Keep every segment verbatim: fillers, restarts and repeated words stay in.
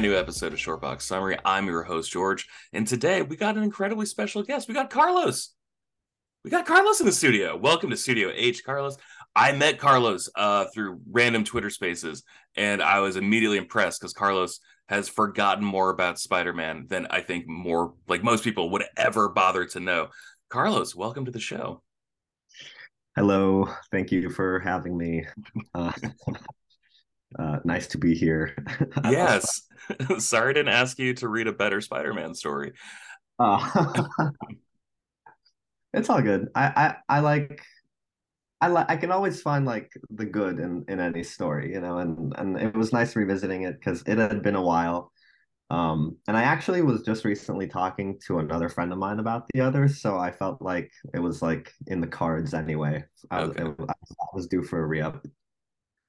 brand new episode of Shortbox Summary. I'm your host, George, and today we got an incredibly special guest. We got Carlos. We got Carlos in the studio. Welcome to Studio H, Carlos. I met Carlos uh, through random Twitter spaces, and I was immediately impressed because Carlos has forgotten more about Spider-Man than I think more, like most people would ever bother to know. Carlos, welcome to the show. Hello. Thank you for having me. Uh, uh, nice to be here. Yes. Sorry I didn't ask you to read a better Spider-Man story. Uh, it's all good. I, I, I like... I like I can always find like the good in, in any story, you know, and, and it was nice revisiting it because it had been a while. Um, and I actually was just recently talking to another friend of mine about the others, so I felt like it was like in the cards anyway. I, okay. it, I was due for a re-up.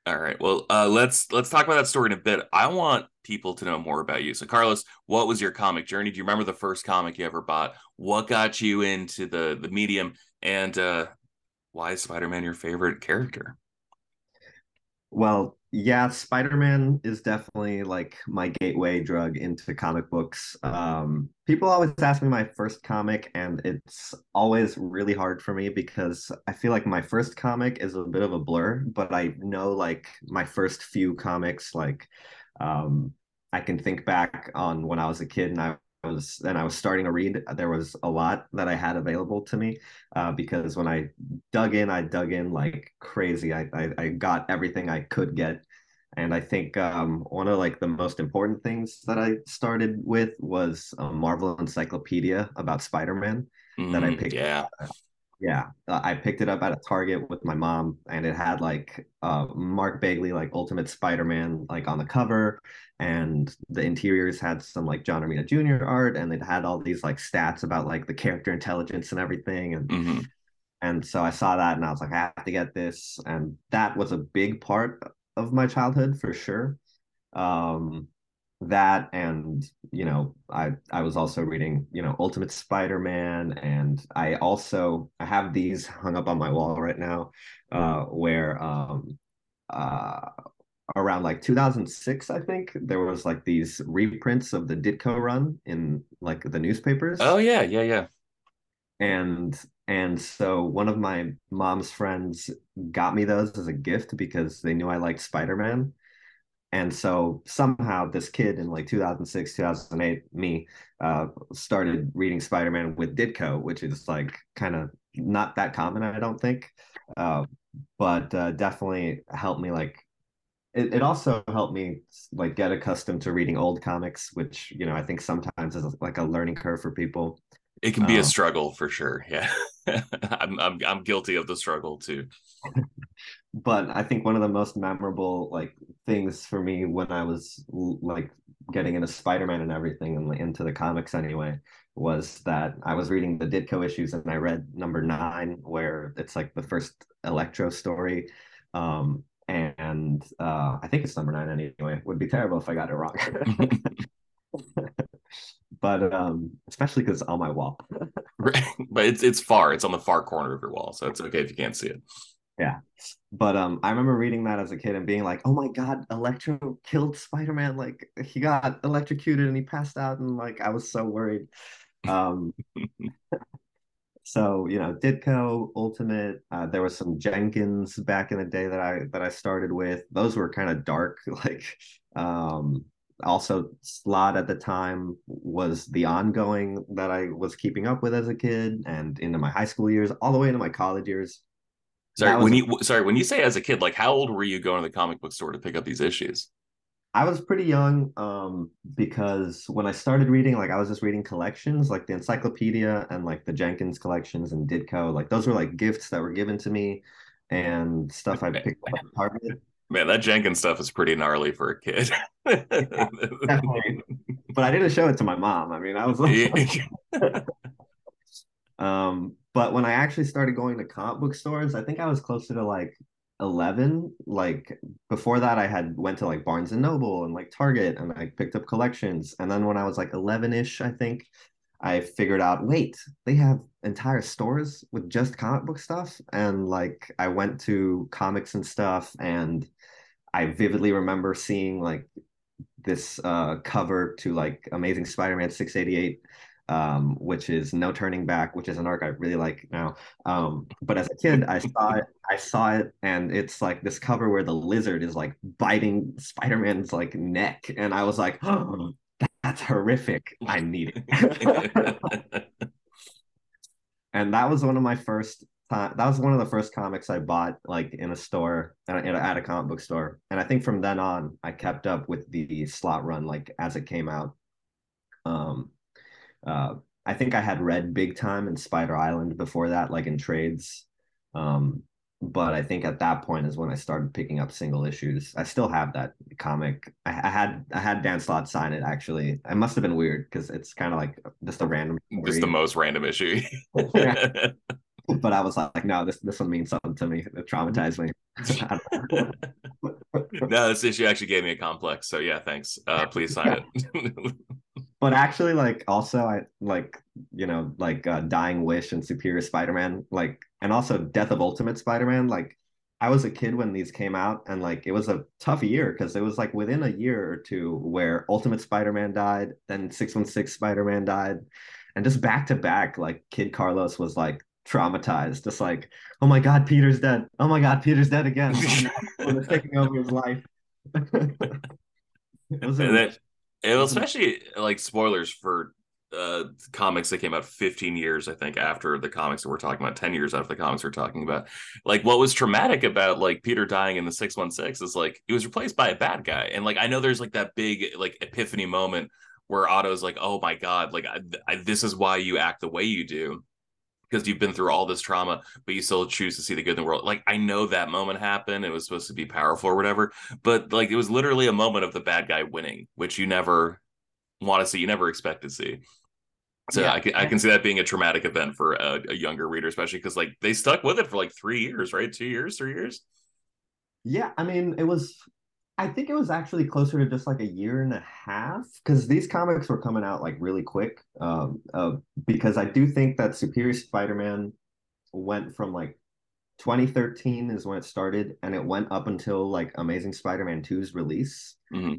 All right. Well, uh, let's let's talk about that story in a bit. I want people to know more about you. So, Carlos, what was your comic journey? Do you remember the first comic you ever bought? What got you into the the medium? And uh why is Spider-Man your favorite character? Well, yeah, Spider-Man is definitely like my gateway drug into comic books. Um, people always ask me my first comic, and it's always really hard for me because I feel like my first comic is a bit of a blur, but I know like my first few comics, like um, I can think back on when I was a kid and I was and I was starting to read. There was a lot that I had available to me uh, because when I dug in, I dug in like crazy. I, I I got everything I could get, and I think um, one of like the most important things that I started with was a Marvel encyclopedia about Spider-Man mm, that I picked. Yeah, up. yeah, I picked it up at a Target with my mom, and it had like uh, Mark Bagley like Ultimate Spider-Man like on the cover. And the interiors had some like John Romita Junior art, and it had all these like stats about like the character intelligence and everything. And mm-hmm. and so I saw that and I was like, I have to get this. And that was a big part of my childhood for sure. Um, that and, you know, I, I was also reading, you know, Ultimate Spider-Man. And I also I have these hung up on my wall right now uh, where um, uh, around like two thousand six, I think, there was like these reprints of the Ditko run in like the newspapers. Oh yeah, yeah, yeah. And and so one of my mom's friends got me those as a gift because they knew I liked Spider-Man. And so somehow this kid in like two thousand six, two thousand eight, me, uh, started reading Spider-Man with Ditko, which is like kind of not that common, I don't think, uh, but uh, definitely helped me like It, it also helped me like get accustomed to reading old comics, which, you know, I think sometimes is like a learning curve for people. It can be um, a struggle for sure. Yeah. I'm, I'm I'm guilty of the struggle too. But I think one of the most memorable like things for me when I was like getting into Spider-Man and everything and into the comics anyway was that I was reading the Ditko issues and I read number nine, where it's like the first Electro story. Um, And uh, I think it's number nine anyway. It would be terrible if I got it wrong. But um, especially because it's on my wall. Right. But it's it's far. It's on the far corner of your wall. So it's okay if you can't see it. Yeah. But um, I remember reading that as a kid and being like, oh my God, Electro killed Spider-Man. Like he got electrocuted and he passed out. And like I was so worried. Um So, you know, Ditko, Ultimate, uh, there was some Jenkins back in the day that I that I started with. Those were kind of dark. Like, um, also, Slot at the time was the ongoing that I was keeping up with as a kid and into my high school years, all the way into my college years. Sorry, when you sorry, when you say as a kid, like how old were you going to the comic book store to pick up these issues? I was pretty young um, because when I started reading, like I was just reading collections, like the encyclopedia and like the Jenkins collections and Ditko. Like those were like gifts that were given to me and stuff I picked up at Target. Man, that Jenkins stuff is pretty gnarly for a kid. Yeah, definitely. But I didn't show it to my mom. I mean, I was like... um, but when I actually started going to comic book stores, I think I was closer to like eleven. Like before that I had went to like Barnes and Noble and like Target and I picked up collections, and then when I was like eleven-ish, I think I figured out, wait, they have entire stores with just comic book stuff. And like I went to comics and stuff, and I vividly remember seeing like this uh, cover to like Amazing Spider-Man six eighty-eight, um, which is No Turning Back, which is an arc I really like now. Um, but as a kid, I saw it, I saw it, and it's like this cover where the lizard is like biting Spider-Man's like neck, and I was like, oh, that's horrific. I need it. And that was one of my first. That was one of the first comics I bought, like in a store, at a, at a comic book store. And I think from then on, I kept up with the slot run, like as it came out. Um, uh, I think I had read Big Time and Spider Island before that, like in trades. Um, but I think at that point is when I started picking up single issues. I still have that comic. I, I had I had Dan Slott sign it, actually. It must have been weird because it's kind of like just a random story. Just the most random issue. But I was like, no, this this one means something to me. It traumatized me. No, this issue actually gave me a complex. So yeah, thanks. Uh, please sign it. But actually, like also, I like you know like uh, Dying Wish and Superior Spider-Man, like, and also Death of Ultimate Spider-Man. Like, I was a kid when these came out, and like it was a tough year because it was like within a year or two where Ultimate Spider-Man died, then six one six Spider-Man died, and just back to back, like Kid Carlos was like traumatized, just like, oh my god, Peter's dead, oh my god, Peter's dead again. It's taking over his life. It was and that, it was especially like spoilers for uh comics that came out fifteen years I think after the comics that we're talking about, ten years after the comics we're talking about. Like what was traumatic about like Peter dying in the six one six is like he was replaced by a bad guy, and like I know there's like that big like epiphany moment where Otto's like, oh my god, like I, I, this is why you act the way you do, because you've been through all this trauma, but you still choose to see the good in the world. Like, I know that moment happened. It was supposed to be powerful or whatever. But, like, it was literally a moment of the bad guy winning, which you never want to see. You never expect to see. So yeah. I, can, I can see that being a traumatic event for a, a younger reader, especially because, like, they stuck with it for, like, three years, right? Two years, three years? Yeah, I mean, it was... I think it was actually closer to just like a year and a half because these comics were coming out like really quick. Um, uh, because I do think that Superior Spider-Man went from like twenty thirteen is when it started, and it went up until like Amazing Spider-Man two's release. Mm-hmm.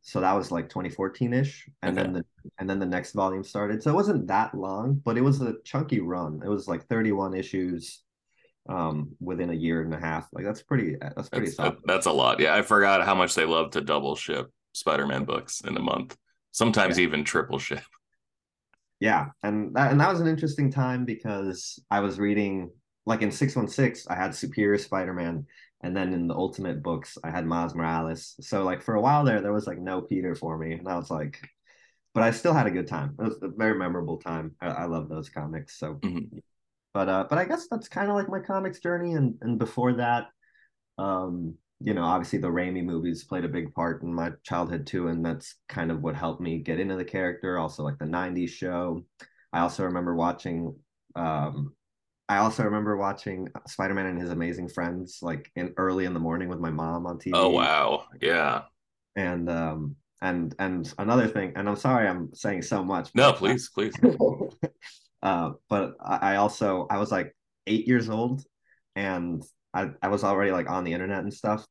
So that was like twenty fourteen ish, and okay. then the and then the next volume started. So it wasn't that long, but it was a chunky run. It was like thirty-one issues. Um, within a year and a half, like that's pretty. That's pretty. That's, solid. That's a lot. Yeah, I forgot how much they love to double ship Spider-Man books in a month. Sometimes yeah. even triple ship. Yeah, and that and that was an interesting time because I was reading like in six one six, I had Superior Spider-Man, and then in the Ultimate books, I had Miles Morales. So like for a while there, there was like no Peter for me, and I was like, but I still had a good time. It was a very memorable time. I, I love those comics. So. Mm-hmm. But uh, but I guess that's kind of like my comics journey. And and before that, um, you know, obviously the Raimi movies played a big part in my childhood too. And that's kind of what helped me get into the character. Also like the nineties show. I also remember watching, um, I also remember watching Spider-Man and His Amazing Friends like in early in the morning with my mom on T V. Oh, wow. Yeah. And um, and and another thing, and I'm sorry I'm saying so much. No, please, I- please. Uh, but I also, I was like eight years old and I, I was already like on the internet and stuff.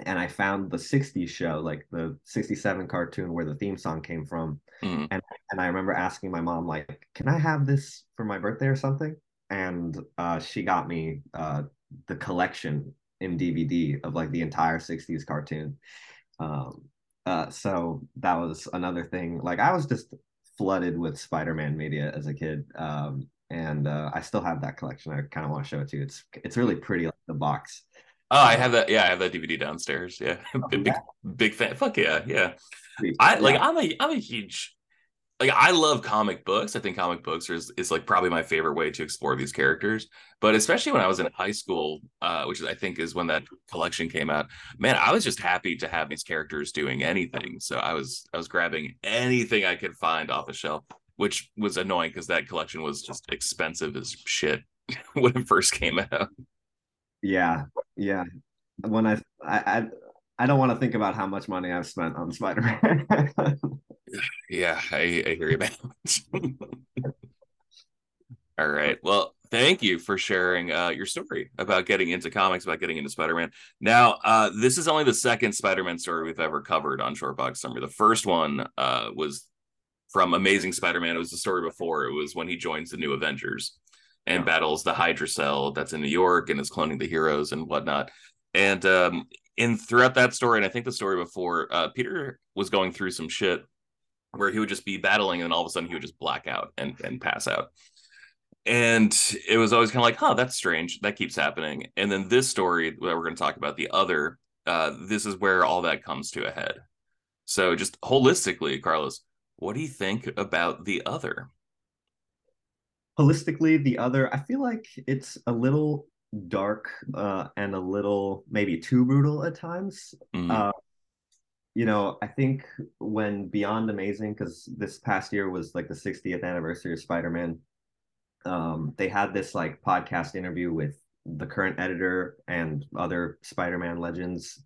And I found the sixties show, like the sixty-seven cartoon where the theme song came from. Mm. And and I remember asking my mom, like, can I have this for my birthday or something? And uh, she got me uh, the collection in D V D of like the entire sixties cartoon. Um, uh, so that was another thing. Like I was just flooded with Spider-Man media as a kid, um and uh I still have that collection. I kind of want to show it to you. It's it's really pretty, like the box. Oh, I have that. Yeah, I have that D V D downstairs. Yeah, oh, big, yeah. big big fan. Fuck yeah, yeah. I like. I'm a I'm a huge. Like I love comic books. I think comic books is is like probably my favorite way to explore these characters. But especially when I was in high school, uh, which is, I think is when that collection came out. Man, I was just happy to have these characters doing anything. So I was I was grabbing anything I could find off the shelf, which was annoying because that collection was just expensive as shit when it first came out. Yeah, yeah. When I I I, I don't want to think about how much money I've spent on Spider-Man. Yeah, I, I hear you, man. All right. Well, Thank you for sharing uh, your story about getting into comics, about getting into Spider-Man. Now, uh, this is only the second Spider-Man story we've ever covered on Shortbox Summary. The first one uh, was from Amazing Spider-Man. It was the story before. It was when he joins the New Avengers and yeah. battles the Hydra Cell that's in New York and is cloning the heroes and whatnot. And um, in throughout that story, and I think the story before, uh, Peter was going through some shit where he would just be battling and all of a sudden he would just black out and, and pass out. And it was always kind of like, huh, that's strange. That keeps happening. And then this story that we're going to talk about, the other, uh, this is where all that comes to a head. So just holistically, Carlos, what do you think about the other? Holistically, the other, I feel like it's a little dark uh, and a little maybe too brutal at times. Mm-hmm. Uh, you know, I think when Beyond Amazing, because this past year was like the sixtieth anniversary of Spider-Man, Um, they had this like podcast interview with the current editor and other Spider-Man legends,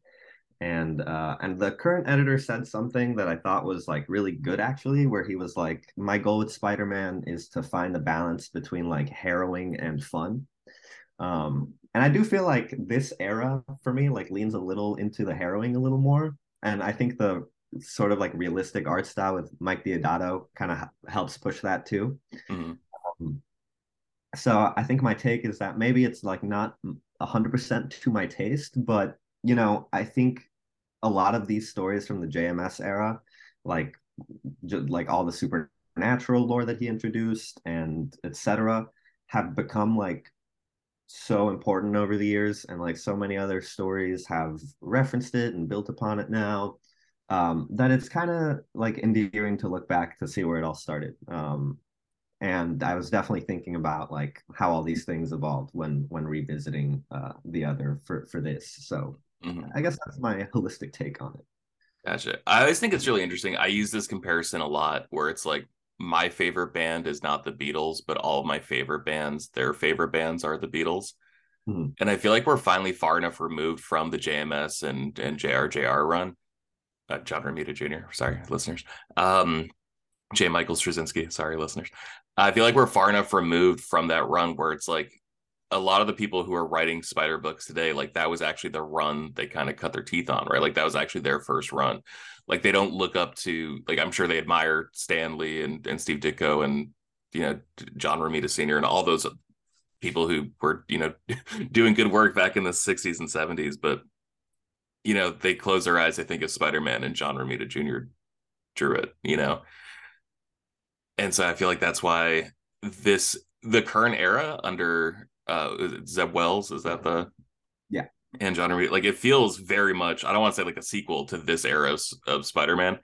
and uh, and the current editor said something that I thought was like really good actually, where he was like, "My goal with Spider-Man is to find the balance between like harrowing and fun," um, and I do feel like this era for me like leans a little into the harrowing a little more, and I think the sort of like realistic art style with Mike Deodato kind of ha- helps push that too. Mm-hmm. Um, So I think my take is that maybe it's like not one hundred percent to my taste, but, you know, I think a lot of these stories from the J M S era, like like all the supernatural lore that he introduced and et cetera, have become like so important over the years. And like so many other stories have referenced it and built upon it now, um, that it's kind of like endearing to look back to see where it all started. Um And I was definitely thinking about like how all these things evolved when when revisiting uh, the other for, for this. So mm-hmm. I guess that's my holistic take on it. Gotcha. I always think it's really interesting. I use this comparison a lot where it's like my favorite band is not the Beatles, but all of my favorite bands, their favorite bands are the Beatles. Mm-hmm. And I feel like we're finally far enough removed from the J M S and, and J R J R run. Uh, John Romita Junior Sorry, listeners. Um, J. Michael Straczynski. Sorry, listeners. I feel like we're far enough removed from that run where it's like a lot of the people who are writing Spider books today, like that was actually the run they kind of cut their teeth on, right? Like that was actually their first run. Like they don't look up to, like I'm sure they admire Stan Lee and, and Steve Ditko and, you know, John Romita Senior and all those people who were, you know, doing good work back in the sixties and seventies. But, you know, they close their eyes, I think, if Spider-Man and John Romita Junior drew it, you know? And so I feel like that's why this, the current era under uh, Zeb Wells, is that the? Yeah. And John Romita, like it feels very much, I don't want to say like a sequel to this era of Spider-Man,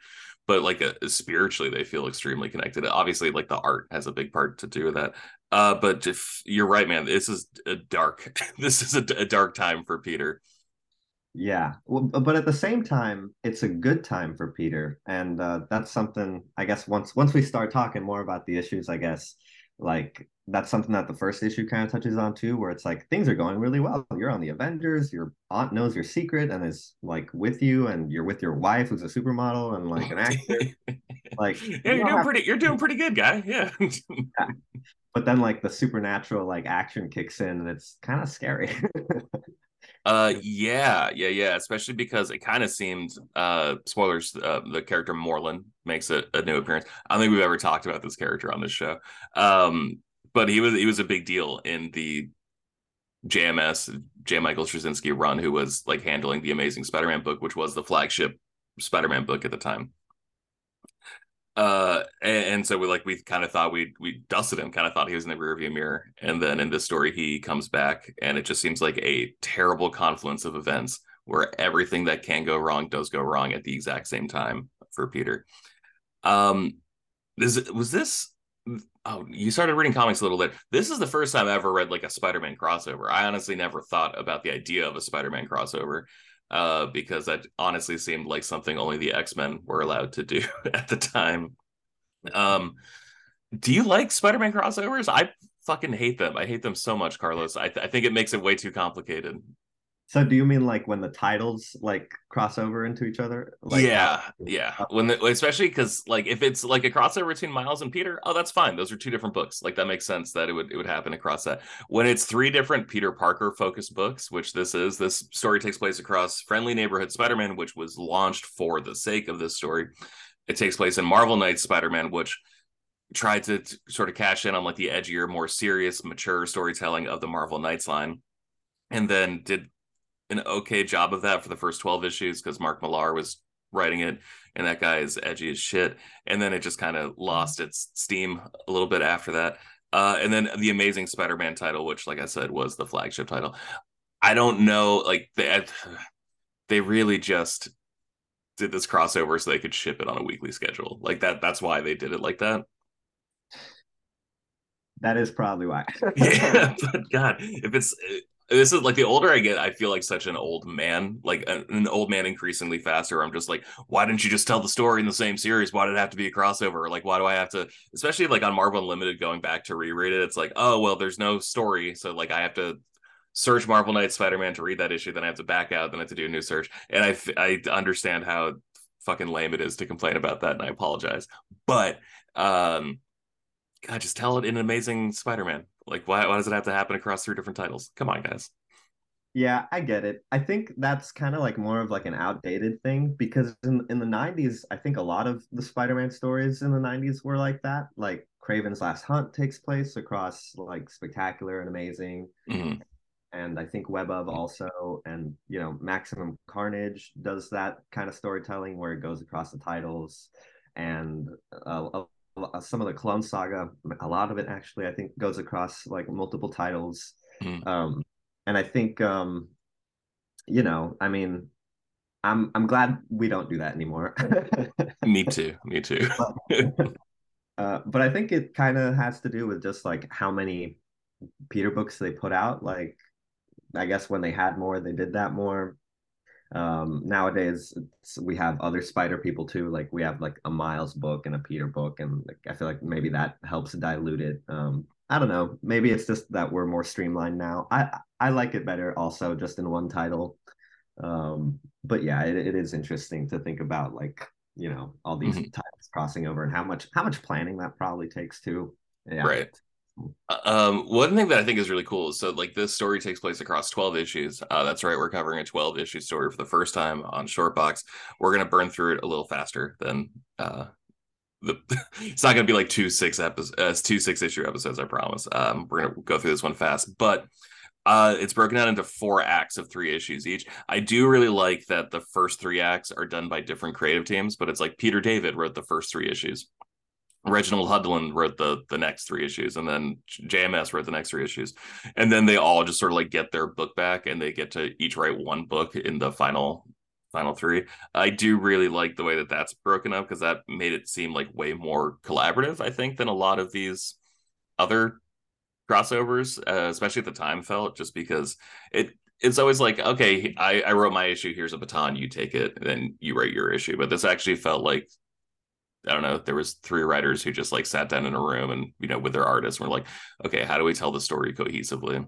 but like a, spiritually, they feel extremely connected. Obviously, like the art has a big part to do with that. Uh, but if you're right, man, this is a dark, this is a, a dark time for Peter. Yeah, well, but at the same time, it's a good time for Peter, and uh, that's something. I guess once once we start talking more about the issues, I guess like that's something that the first issue kind of touches on too, where it's like things are going really well. You're on the Avengers. Your aunt knows your secret and is like with you, and you're with your wife, who's a supermodel and like an actor. Like yeah, you you're doing pretty. To... You're doing pretty good, guy. Yeah. Yeah. But then like the supernatural like action kicks in, and it's kind of scary. Uh, yeah, yeah, yeah. Especially because it kind of seemed, uh, spoilers, uh, the character Morlin makes a, a new appearance. I don't think we've ever talked about this character on this show. Um, but he was, he was a big deal in the J M S, J. Michael Straczynski run, who was like handling the Amazing Spider-Man book, which was the flagship Spider-Man book at the time. Uh, and, and so we like, we kind of thought we, we dusted him, kind of thought he was in the rearview mirror. And then in this story, he comes back and it just seems like a terrible confluence of events where everything that can go wrong does go wrong at the exact same time for Peter. Um, this was this, oh, you started reading comics a little bit. This is the first time I ever read like a Spider-Man crossover. I honestly never thought about the idea of a Spider-Man crossover. Uh, because that honestly seemed like something only the X-Men were allowed to do at the time. Um, do you like Spider-Man crossovers? I fucking hate them. I hate them so much, Carlos. I, th- I think it makes it way too complicated. So do you mean like when the titles like cross over into each other? Like, yeah, yeah. When the, especially because like if it's like a crossover between Miles and Peter, oh, that's fine. Those are two different books. Like that makes sense that it would it would happen across that. When it's three different Peter Parker focused books, which this is, this story takes place across Friendly Neighborhood Spider-Man, which was launched for the sake of this story. It takes place in Marvel Knights Spider-Man, which tried to t- sort of cash in on like the edgier, more serious, mature storytelling of the Marvel Knights line, and then did an okay job of that for the first twelve issues because Mark Millar was writing it and that guy is edgy as shit, and then it just kind of lost its steam a little bit after that, uh and then the Amazing Spider-Man title, which like I said was the flagship title. I don't know, like they, they really just did this crossover so they could ship it on a weekly schedule like that. That's why they did it like that. That is probably why. Yeah, but God, if it's this is like the older I get, I feel like such an old man, like an, an old man increasingly faster. I'm just like, why didn't you just tell the story in the same series? Why did it have to be a crossover? Like, why do I have to, especially like on Marvel Unlimited, going back to reread it? It's like, oh, well, there's no story. So like I have to search Marvel Knights Spider-Man to read that issue. Then I have to back out. Then I have to do a new search. And I, I understand how fucking lame it is to complain about that. And I apologize. But um, God, just tell it in Amazing Spider-Man. Like, why, why does it have to happen across three different titles? Come on, guys. Yeah, I get it. I think that's kind of like more of like an outdated thing because in, in the nineties, I think a lot of the Spider-Man stories in the nineties were like that. Like Kraven's Last Hunt takes place across like Spectacular and Amazing. Mm-hmm. And I think Web of also, and, you know, Maximum Carnage does that kind of storytelling where it goes across the titles. And uh, a some of the Clone Saga, a lot of it actually I think goes across like multiple titles. Mm. um and I think um you know I mean I'm I'm glad we don't do that anymore. me too me too but, uh but I think it kind of has to do with just like how many Peter books they put out. Like I guess when they had more they did that more. Um nowadays it's, we have other Spider people too, like we have like a Miles book and a Peter book, and like I feel like maybe that helps dilute it. um I don't know, maybe it's just that we're more streamlined now. I I like it better also just in one title. Um but yeah, it, it is interesting to think about like, you know, all these mm-hmm. titles crossing over and how much how much planning that probably takes too. Yeah, right. Um, one thing that I think is really cool is so like this story takes place across twelve issues. Uh, that's right, we're covering a twelve issue story for the first time on Shortbox. We're gonna burn through it a little faster than uh, the. It's not gonna be like two six episodes, uh, two six issue episodes. I promise. Um, we're gonna go through this one fast, but uh, it's broken down into four acts of three issues each. I do really like that the first three acts are done by different creative teams, but it's like Peter David wrote the first three issues. Reginald Hudlin wrote the the next three issues, and then J M S wrote the next three issues, and then they all just sort of like get their book back, and they get to each write one book in the final final three. I do really like the way that that's broken up because that made it seem like way more collaborative, I think, than a lot of these other crossovers, uh, especially at the time felt, just because it it's always like, okay, I, I wrote my issue, here's a baton, you take it, and then you write your issue. But this actually felt like, I don't know, there was three writers who just like sat down in a room and, you know, with their artists and were like, okay, how do we tell the story cohesively?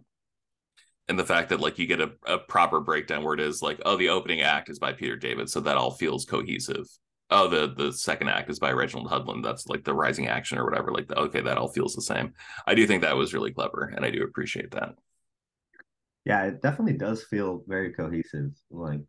And the fact that like you get a, a proper breakdown where it is like, oh, the opening act is by Peter David, so that all feels cohesive. Oh, the the second act is by Reginald Hudlin, that's like the rising action or whatever, like, okay, that all feels the same. I do think that was really clever, and I do appreciate that. Yeah, it definitely does feel very cohesive. Like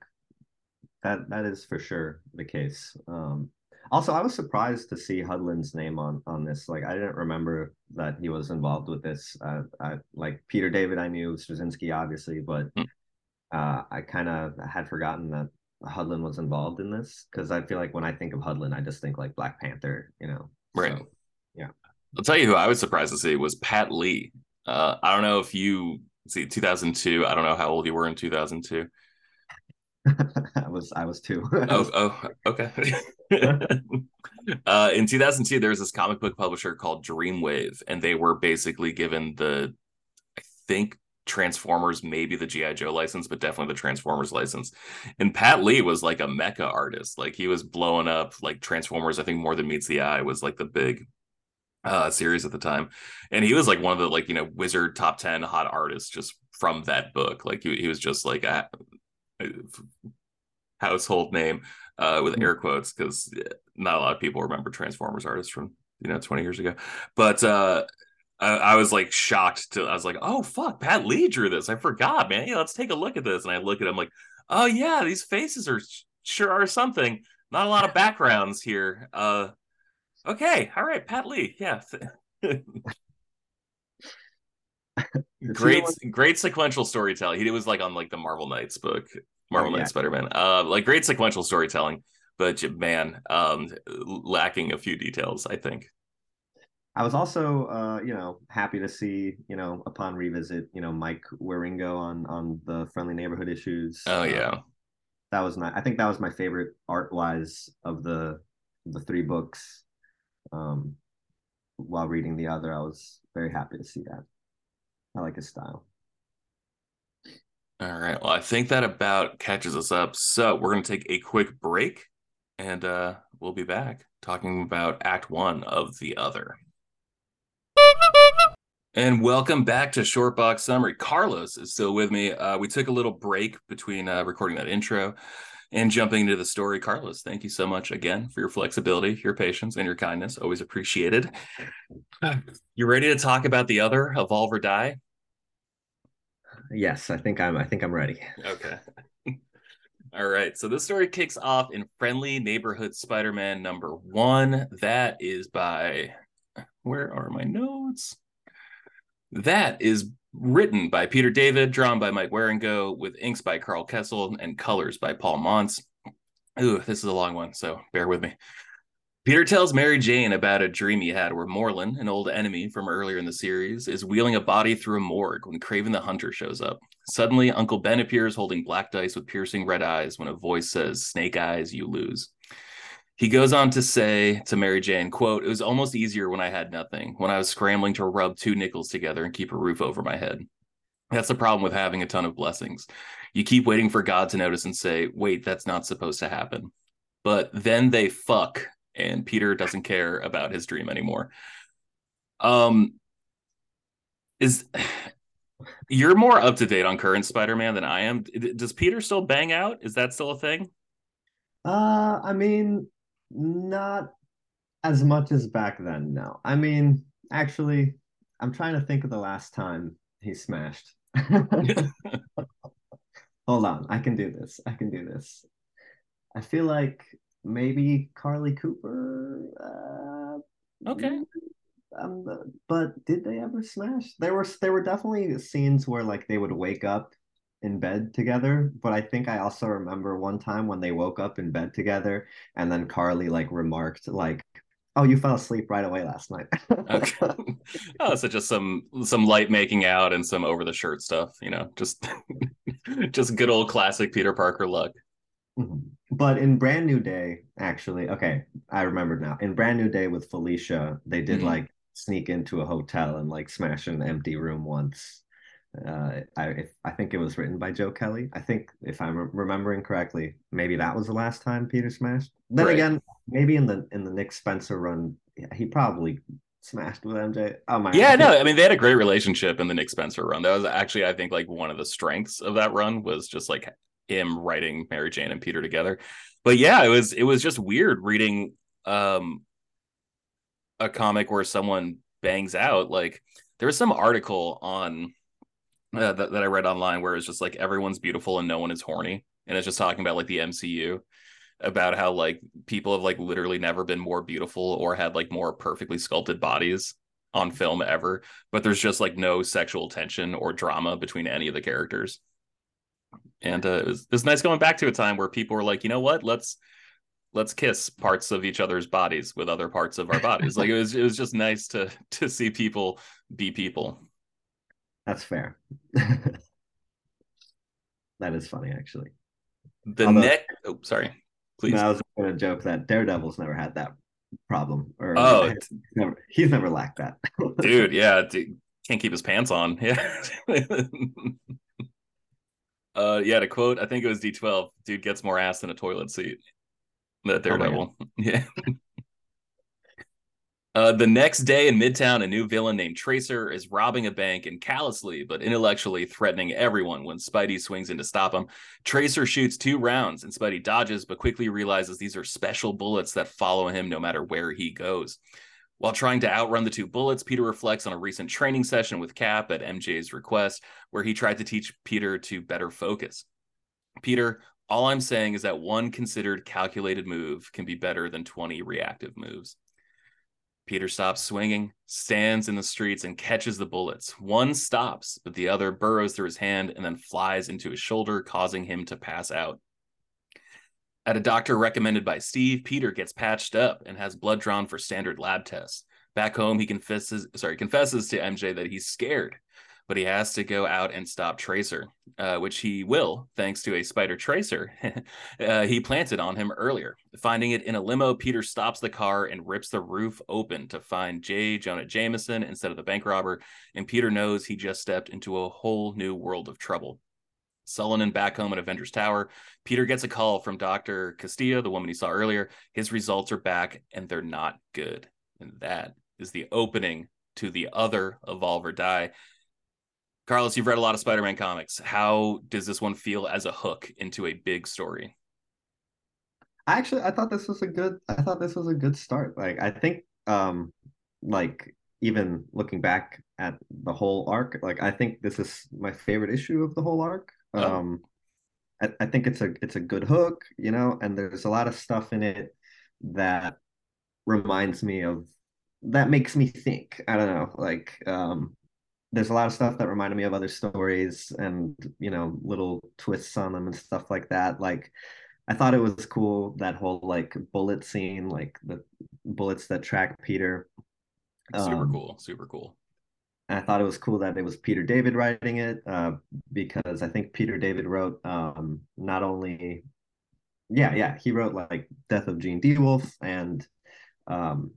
that that is for sure the case. Um Also, I was surprised to see Hudlin's name on, on this. Like, I didn't remember that he was involved with this. Uh, I, like, Peter David, I knew, Straczynski, obviously, but uh, I kind of had forgotten that Hudlin was involved in this, because I feel like when I think of Hudlin, I just think, like, Black Panther, you know. Right. So, yeah. I'll tell you who I was surprised to see was Pat Lee. Uh, I don't know if you, see, two thousand two, I don't know how old you were in two thousand two. I was I was two. oh, oh, okay. uh, in two thousand two, there was this comic book publisher called Dreamwave, and they were basically given the, I think, Transformers, maybe the G I Joe license, but definitely the Transformers license. And Pat Lee was like a mecha artist. Like he was blowing up like Transformers. I think More Than Meets the Eye was like the big uh, series at the time. And he was like one of the, like, you know, wizard top ten hot artists just from that book. Like he, he was just like a, a household name uh, with air quotes, because not a lot of people remember Transformers artists from, you know, twenty years ago. But uh, I, I was like shocked to, I was like, oh, fuck, Pat Lee drew this. I forgot, man. Yeah, let's take a look at this. And I look at him like, oh, yeah, these faces are sure are something. Not a lot of backgrounds here. Uh, okay. All right. Pat Lee. Yeah. great, great sequential storytelling. He was like on like the Marvel Knights book, Marvel oh, yeah. Knights Spider-Man. Uh, like great sequential storytelling, but man, um, lacking a few details, I think. I was also, uh, you know, happy to see, you know, upon revisit, you know, Mike Wieringo on on the Friendly Neighborhood issues. Oh, yeah. Um, that was nice. I think that was my favorite art-wise of the the three books. Um, while reading the other, I was very happy to see that. I like his style. All right. Well, I think that about catches us up. So we're going to take a quick break, and uh, we'll be back talking about Act One of The Other. And welcome back to Short Box Summary. Carlos is still with me. Uh, we took a little break between uh, recording that intro and jumping into the story. Carlos, thank you so much again for your flexibility, your patience, and your kindness. Always appreciated. You ready to talk about The Other, Evolve or Die? Yes, I think I'm. I think I'm ready. Okay. All right. So this story kicks off in Friendly Neighborhood Spider-Man number one. That is by. Where are my notes? That is written by Peter David, drawn by Mike Wieringo, with inks by Carl Kessel and colors by Paul Montz. Ooh, this is a long one, so bear with me. Peter tells Mary Jane about a dream he had where Morlin, an old enemy from earlier in the series, is wheeling a body through a morgue when Kraven the Hunter shows up. Suddenly, Uncle Ben appears holding black dice with piercing red eyes when a voice says, "Snake eyes, you lose." He goes on to say to Mary Jane, quote, "It was almost easier when I had nothing, when I was scrambling to rub two nickels together and keep a roof over my head. That's the problem with having a ton of blessings. You keep waiting for God to notice and say, wait, that's not supposed to happen. But then they fuck, and Peter doesn't care about his dream anymore." Um, is You're more up to date on current Spider-Man than I am. Does Peter still bang out? Is that still a thing? Uh, I mean... Not as much as back then, no. I mean, actually, I'm trying to think of the last time he smashed. Hold on, I can do this. I can do this. I feel like maybe Carly Cooper. Uh, okay. Um, but did they ever smash? There were there were definitely scenes where like they would wake up in bed together, but I think I also remember one time when they woke up in bed together, and then Carly like remarked like, "Oh, you fell asleep right away last night." Okay. Oh, so just some some light making out and some over the shirt stuff, you know, just just good old classic Peter Parker luck. But in Brand New Day, actually, okay, I remembered now. In Brand New Day with Felicia, they did mm-hmm. like sneak into a hotel and like smash an empty room once. Uh, I if, I think it was written by Joe Kelly. I think if I'm re- remembering correctly, maybe that was the last time Peter smashed. Then right. Again, maybe in the in the Nick Spencer run, yeah, he probably smashed with M J. Oh my! Yeah, no, I mean they had a great relationship in the Nick Spencer run. That was actually, I think, like one of the strengths of that run was just like him writing Mary Jane and Peter together. But yeah, it was it was just weird reading um a comic where someone bangs out. Like there was some article on. Uh, that, that I read online where it's just like everyone's beautiful and no one is horny, and it's just talking about like the M C U, about how like people have like literally never been more beautiful or had like more perfectly sculpted bodies on film ever, but there's just like no sexual tension or drama between any of the characters. And uh, it was, it was nice going back to a time where people were like, you know what, let's let's kiss parts of each other's bodies with other parts of our bodies. Like it was it was just nice to to see people be people. That's fair. That is funny, actually. The Although, neck. Oh, sorry. Please. No, I was going to joke that Daredevil's never had that problem. Or oh, he's never, he's never lacked that. Dude, yeah, dude, can't keep his pants on. Yeah. uh, yeah. To quote, I think it was D twelve. Dude gets more ass than a toilet seat. That Daredevil. Oh yeah. Uh, the next day in Midtown, a new villain named Tracer is robbing a bank and callously but intellectually threatening everyone when Spidey swings in to stop him. Tracer shoots two rounds and Spidey dodges, but quickly realizes these are special bullets that follow him no matter where he goes. While trying to outrun the two bullets, Peter reflects on a recent training session with Cap at M J's request, where he tried to teach Peter to better focus. Peter, all I'm saying is that one considered calculated move can be better than twenty reactive moves. Peter stops swinging, stands in the streets, and catches the bullets. One stops, but the other burrows through his hand and then flies into his shoulder, causing him to pass out. At a doctor recommended by Steve, Peter gets patched up and has blood drawn for standard lab tests. Back home, he confesses, sorry, confesses to M J that he's scared, but he has to go out and stop Tracer, uh, which he will, thanks to a spider tracer uh, he planted on him earlier. Finding it in a limo, Peter stops the car and rips the roof open to find J. Jonah Jameson instead of the bank robber, and Peter knows he just stepped into a whole new world of trouble. Sullen and back home at Avengers Tower, Peter gets a call from Doctor Castillo, the woman he saw earlier. His results are back, and they're not good. And that is the opening to the other Evolve or Die. Carlos, you've read a lot of Spider-Man comics. How does this one feel as a hook into a big story? Actually, I thought this was a good. I thought this was a good start. Like, I think, um, like even looking back at the whole arc, like I think this is my favorite issue of the whole arc. Oh. Um, I, I think it's a it's a good hook, you know. And there's a lot of stuff in it that reminds me of that makes me think. I don't know, like. Um, There's a lot of stuff that reminded me of other stories and, you know, little twists on them and stuff like that. Like, I thought it was cool, that whole, like, bullet scene, like, the bullets that track Peter. Super um, cool, super cool. I thought it was cool that it was Peter David writing it, uh, because I think Peter David wrote um, not only... Yeah, yeah, he wrote, like, Death of Gene DeWolf, and um,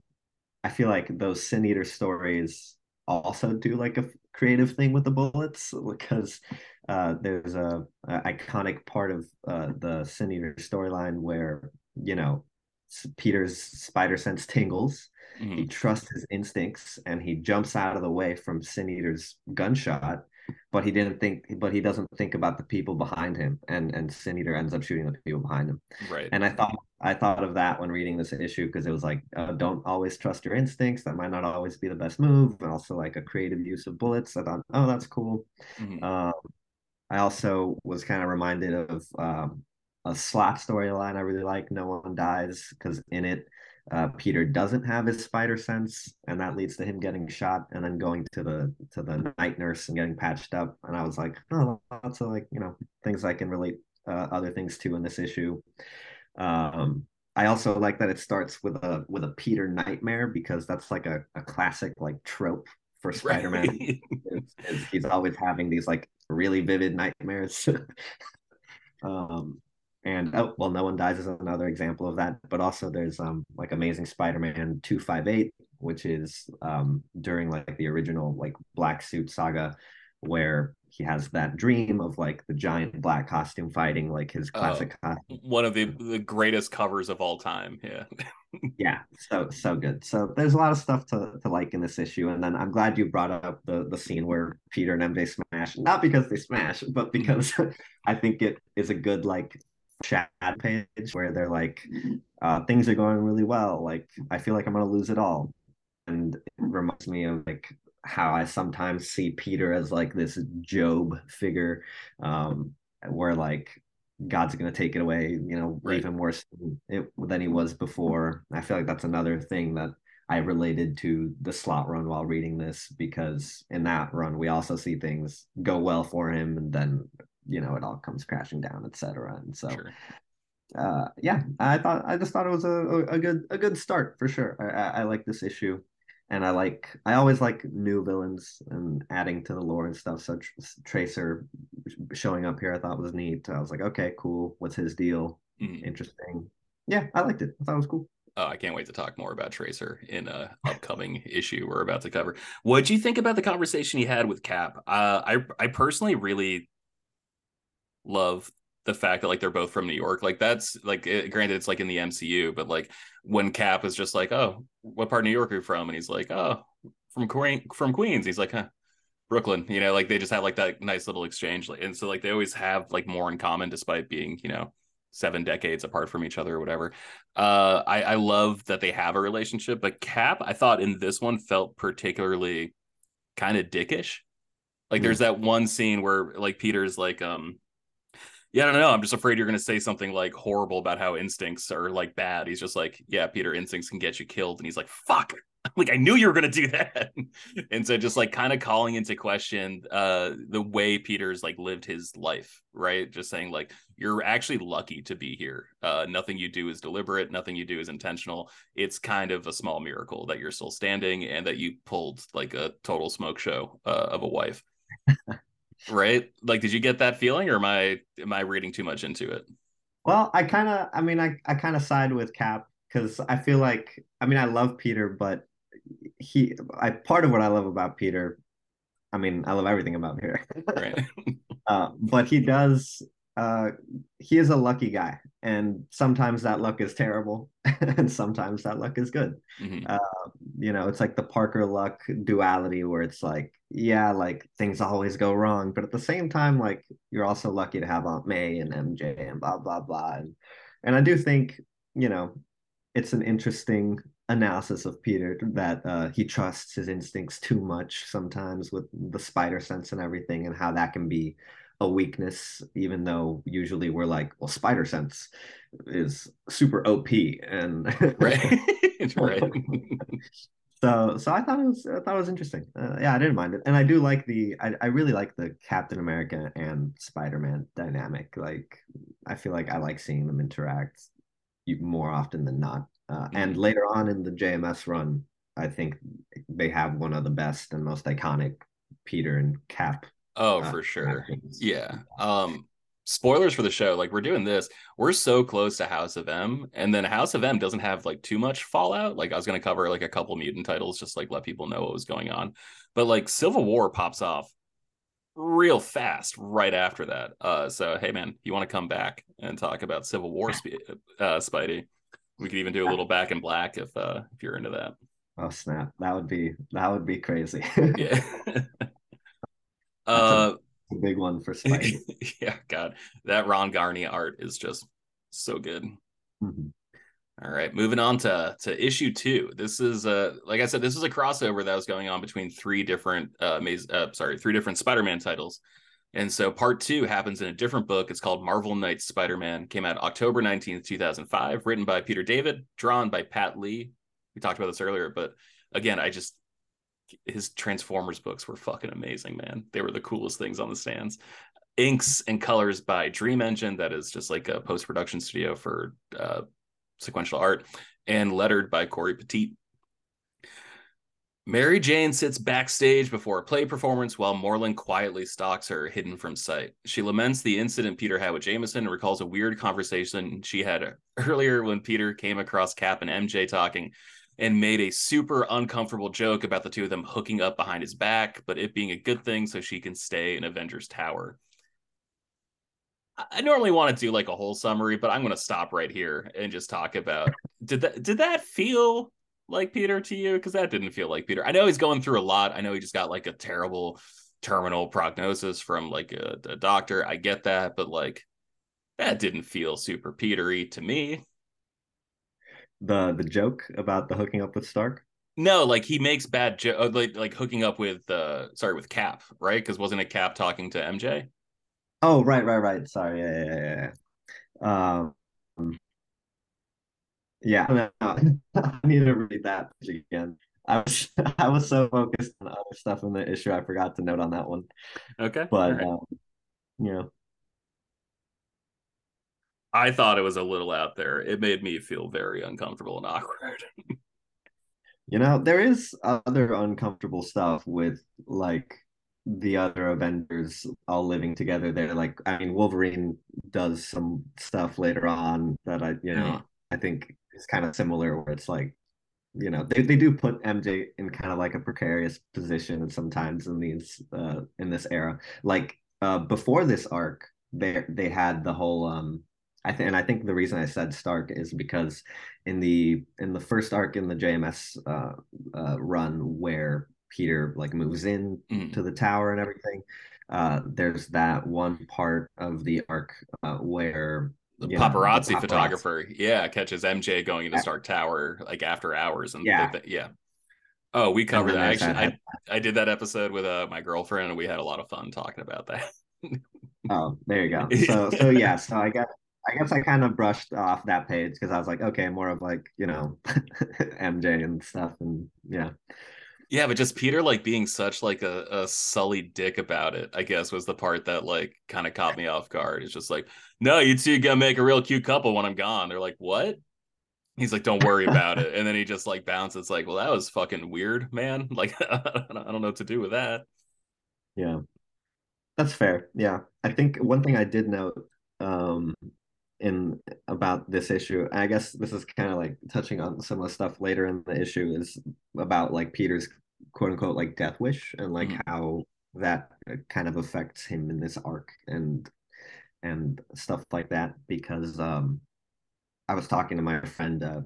I feel like those Sin Eater stories also do, like, a creative thing with the bullets, because uh there's a, a iconic part of uh the Sin Eater storyline where, you know, Peter's spider sense tingles, mm-hmm. he trusts his instincts, and he jumps out of the way from Sin Eater's gunshot, but he didn't think but he doesn't think about the people behind him, and and Sin Eater ends up shooting the people behind him, right? And I thought I thought of that when reading this issue, because it was like, uh, don't always trust your instincts. That might not always be the best move, but also like a creative use of bullets. I thought, oh, that's cool. Mm-hmm. Um, I also was kind of reminded of um, a slot storyline I really like, No One Dies, because in it, uh, Peter doesn't have his spider sense, and that leads to him getting shot and then going to the to the night nurse and getting patched up. And I was like, oh, lots of like, you know, things I can relate uh, other things to in this issue. Um, I also like that it starts with a with a Peter nightmare, because that's like a, a classic like trope for Spider-Man. Right. it's, it's, he's always having these like really vivid nightmares. um, and oh well, No One Dies is another example of that. But also there's um like Amazing Spider-Man two fifty-eight, which is um during like the original like Black Suit saga, where he has that dream of like the giant black costume fighting like his classic oh, costume. One of the, the greatest covers of all time. Yeah. Yeah, so so good. So there's a lot of stuff to, to like in this issue. And then I'm glad you brought up the the scene where Peter and M J smash, not because they smash, but because I think it is a good like chat page where they're like, uh, things are going really well, like I feel like I'm gonna lose it all. And it reminds me of like how I sometimes see Peter as like this Job figure, um, where like God's gonna take it away, you know, right. Even worse it, than he was before. I feel like that's another thing that I related to the slot run while reading this, because in that run we also see things go well for him, and then, you know, it all comes crashing down, et cetera. And so, sure. uh, yeah, I thought I just thought it was a a good a good start for sure. I, I, I like this issue. And I like, I always like new villains and adding to the lore and stuff. So Tracer showing up here, I thought was neat. I was like, okay, cool. What's his deal? Mm-hmm. Interesting. Yeah, I liked it. I thought it was cool. Oh, I can't wait to talk more about Tracer in an upcoming issue we're about to cover. What do you think about the conversation he had with Cap? Uh, I I personally really love the fact that like they're both from New York, like that's like it, granted it's like in the M C U, but like when Cap is just like, oh, what part of New York are you from? And he's like, oh, from Queen- from Queens. He's like, huh, Brooklyn. You know, like they just have like that nice little exchange. And so like they always have like more in common despite being, you know, seven decades apart from each other or whatever. Uh, I, I love that they have a relationship, but Cap, I thought in this one felt particularly kind of dickish. Like mm. there's that one scene where like Peter's like, um, yeah, I don't know. I'm just afraid you're going to say something like horrible about how instincts are like bad. He's just like, yeah, Peter, instincts can get you killed. And he's like, fuck, like I knew you were going to do that. And so just like kind of calling into question uh, the way Peter's like lived his life. Right. Just saying like, you're actually lucky to be here. Uh, nothing you do is deliberate. Nothing you do is intentional. It's kind of a small miracle that you're still standing and that you pulled like a total smoke show uh, of a wife. Right? Like, did you get that feeling, or am I am I reading too much into it? Well, I kind of, I mean, I, I kind of side with Cap because I feel like, I mean, I love Peter, but he, I part of what I love about Peter, I mean, I love everything about Peter. Right. uh, but he does, uh, he is a lucky guy, and sometimes that luck is terrible, and sometimes that luck is good. Mm-hmm. Uh, you know, it's like the Parker luck duality where it's like, yeah, like things always go wrong, but at the same time, like you're also lucky to have Aunt May and M J and blah blah blah. And, and I do think, you know, it's an interesting analysis of Peter that uh, he trusts his instincts too much sometimes with the spider sense and everything, and how that can be a weakness, even though usually we're like, well, spider sense is super O P and right, right. So, so I thought it was, I thought it was interesting. Uh, yeah, I didn't mind it, and I do like the, I, I really like the Captain America and Spider-Man dynamic. Like, I feel like I like seeing them interact more often than not. Uh, mm-hmm. And later on in the J M S run, I think they have one of the best and most iconic Peter and Cap. Oh, uh, for sure. Actions. Yeah. Um, spoilers for the show. Like, we're doing this. We're so close to House of M, and then House of M doesn't have like too much fallout. Like, I was going to cover like a couple mutant titles, just like let people know what was going on. But like Civil War pops off real fast right after that. Uh, so, hey, man, you want to come back and talk about Civil War, sp- uh, Spidey? We could even do a little Back in Black if uh, if you're into that. Oh, snap. That would be that would be crazy. Yeah. That's uh a, a big one for Spidey. Yeah, God, that Ron Garney art is just so good. Mm-hmm. All right, moving on to to issue two. This is uh like I said, this is a crossover that was going on between three different uh, Maze, uh sorry three different Spider-Man titles, and so part two happens in a different book. It's called Marvel Knights Spider-Man. Came out October nineteenth, two thousand five. Written by Peter David, drawn by Pat Lee. We talked about this earlier, but again, I just. His Transformers books were fucking amazing, man. They were the coolest things on the stands. Inks and colors by Dream Engine, that is just like a post-production studio for uh, sequential art, and lettered by Corey Petit. Mary Jane sits backstage before a play performance while Morlin quietly stalks her, hidden from sight. She laments the incident Peter had with Jameson and recalls a weird conversation she had earlier when Peter came across Cap and M J talking, and made a super uncomfortable joke about the two of them hooking up behind his back, but it being a good thing so she can stay in Avengers Tower. I normally want to do like a whole summary, but I'm going to stop right here and just talk about, did that did that feel like Peter to you? Because that didn't feel like Peter. I know he's going through a lot. I know he just got like a terrible terminal prognosis from like a, a doctor. I get that, but like that didn't feel super Peter-y to me. The the joke about the hooking up with Stark? No, like he makes bad joke, like like hooking up with uh sorry with Cap, right? Because wasn't it Cap talking to M J? Oh right, right, right. Sorry, yeah, yeah, yeah. Um, yeah. No, I need to read that again. I was I was so focused on other stuff in the issue, I forgot to note on that one. Okay, but right. um, you know. I thought it was a little out there. It made me feel very uncomfortable and awkward. You know, there is other uncomfortable stuff with, like, the other Avengers all living together. They're like, I mean, Wolverine does some stuff later on that I, you know, I think is kind of similar where it's like, you know, they, they do put M J in kind of like a precarious position sometimes in these uh, in this era. Like, uh, before this arc, they they had the whole um I think and I think the reason I said Stark is because in the in the first arc in the J M S uh, uh run where Peter like moves in mm. to the tower and everything, uh there's that one part of the arc uh, where the paparazzi, know, the paparazzi photographer yeah catches M J going into Stark Tower like after hours and yeah th- yeah oh we covered that actually. I, I did that episode with uh my girlfriend and we had a lot of fun talking about that. Oh, there you go. So so yeah, so I guess I guess I kind of brushed off that page because I was like, okay, more of like, you know, M J and stuff, and yeah. Yeah, but just Peter like being such like a, a sullied dick about it, I guess, was the part that like kind of caught me off guard. It's just like, no, you two gonna make a real cute couple when I'm gone. They're like, what? He's like, don't worry about it. And then he just like bounces like, well, that was fucking weird, man. Like, I don't know what to do with that. Yeah. That's fair. Yeah. I think one thing I did note um, in about this issue, I guess this is kind of like touching on some of the stuff later in the issue, is about like Peter's quote unquote like death wish and like mm-hmm. how that kind of affects him in this arc and and stuff like that, because um, I was talking to my friend uh,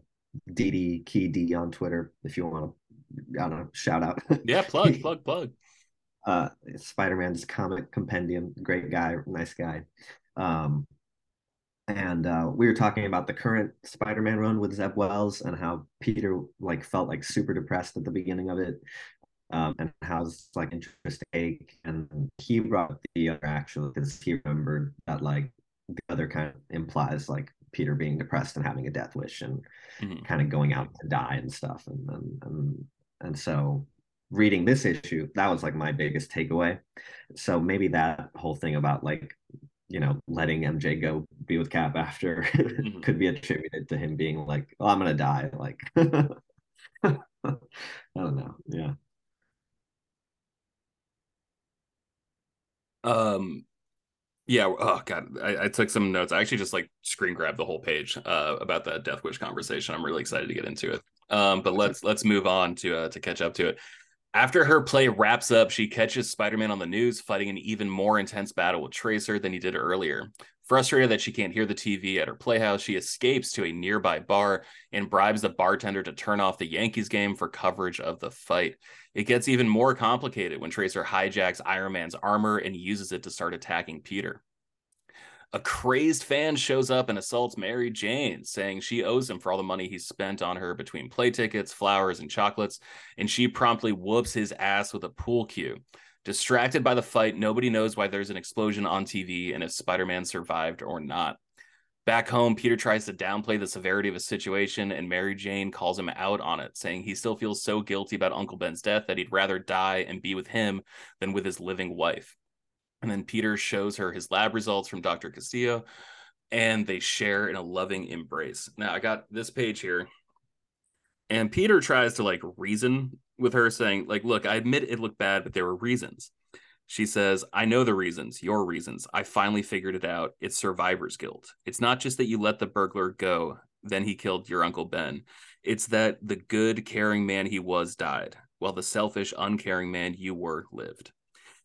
D D Key D on Twitter, if you want to, I don't know, shout out. Yeah, plug, plug, plug. Uh, Spider-Man's comic compendium, great guy, nice guy. Um, and uh, we were talking about the current Spider-Man run with Zeb Wells and how Peter like felt like super depressed at the beginning of it, um, and how it's like interest ache. And he brought up the other actually because he remembered that like the other kind of implies like Peter being depressed and having a death wish and mm-hmm. kind of going out to die and stuff. And and and, and so. Reading this issue, that was like my biggest takeaway. So maybe that whole thing about like, you know, letting M J go be with Cap after mm-hmm. could be attributed to him being like, oh, I'm gonna die, like I don't know. Yeah. um yeah oh god I, I took some notes. I actually just like screen grabbed the whole page uh about that Death Wish conversation. I'm really excited to get into it, um but let's let's move on to uh to catch up to it. After her play wraps up, she catches Spider-Man on the news, fighting an even more intense battle with Tracer than he did earlier. Frustrated that she can't hear the T V at her playhouse, she escapes to a nearby bar and bribes the bartender to turn off the Yankees game for coverage of the fight. It gets even more complicated when Tracer hijacks Iron Man's armor and uses it to start attacking Peter. A crazed fan shows up and assaults Mary Jane, saying she owes him for all the money he spent on her between play tickets, flowers, and chocolates, and she promptly whoops his ass with a pool cue. Distracted by the fight, nobody knows why there's an explosion on T V and if Spider-Man survived or not. Back home, Peter tries to downplay the severity of his situation, and Mary Jane calls him out on it, saying he still feels so guilty about Uncle Ben's death that he'd rather die and be with him than with his living wife. And then Peter shows her his lab results from Doctor Castillo, and they share in a loving embrace. Now, I got this page here, and Peter tries to, like, reason with her, saying, like, look, I admit it looked bad, but there were reasons. She says, I know the reasons, your reasons. I finally figured it out. It's survivor's guilt. It's not just that you let the burglar go, then he killed your Uncle Ben. It's that the good, caring man he was died, while the selfish, uncaring man you were lived.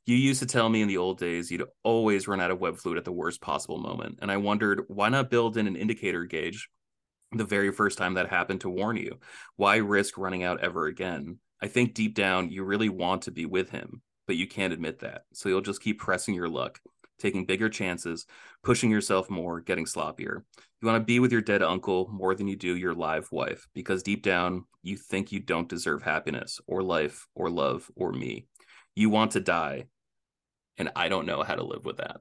You used to tell me in the old days you'd always run out of web fluid at the worst possible moment, and I wondered, why not build in an indicator gauge the very first time that happened to warn you? Why risk running out ever again? I think deep down you really want to be with him, but you can't admit that, so you'll just keep pressing your luck, taking bigger chances, pushing yourself more, getting sloppier. You want to be with your dead uncle more than you do your live wife, because deep down you think you don't deserve happiness, or life, or love, or me. You want to die. And I don't know how to live with that.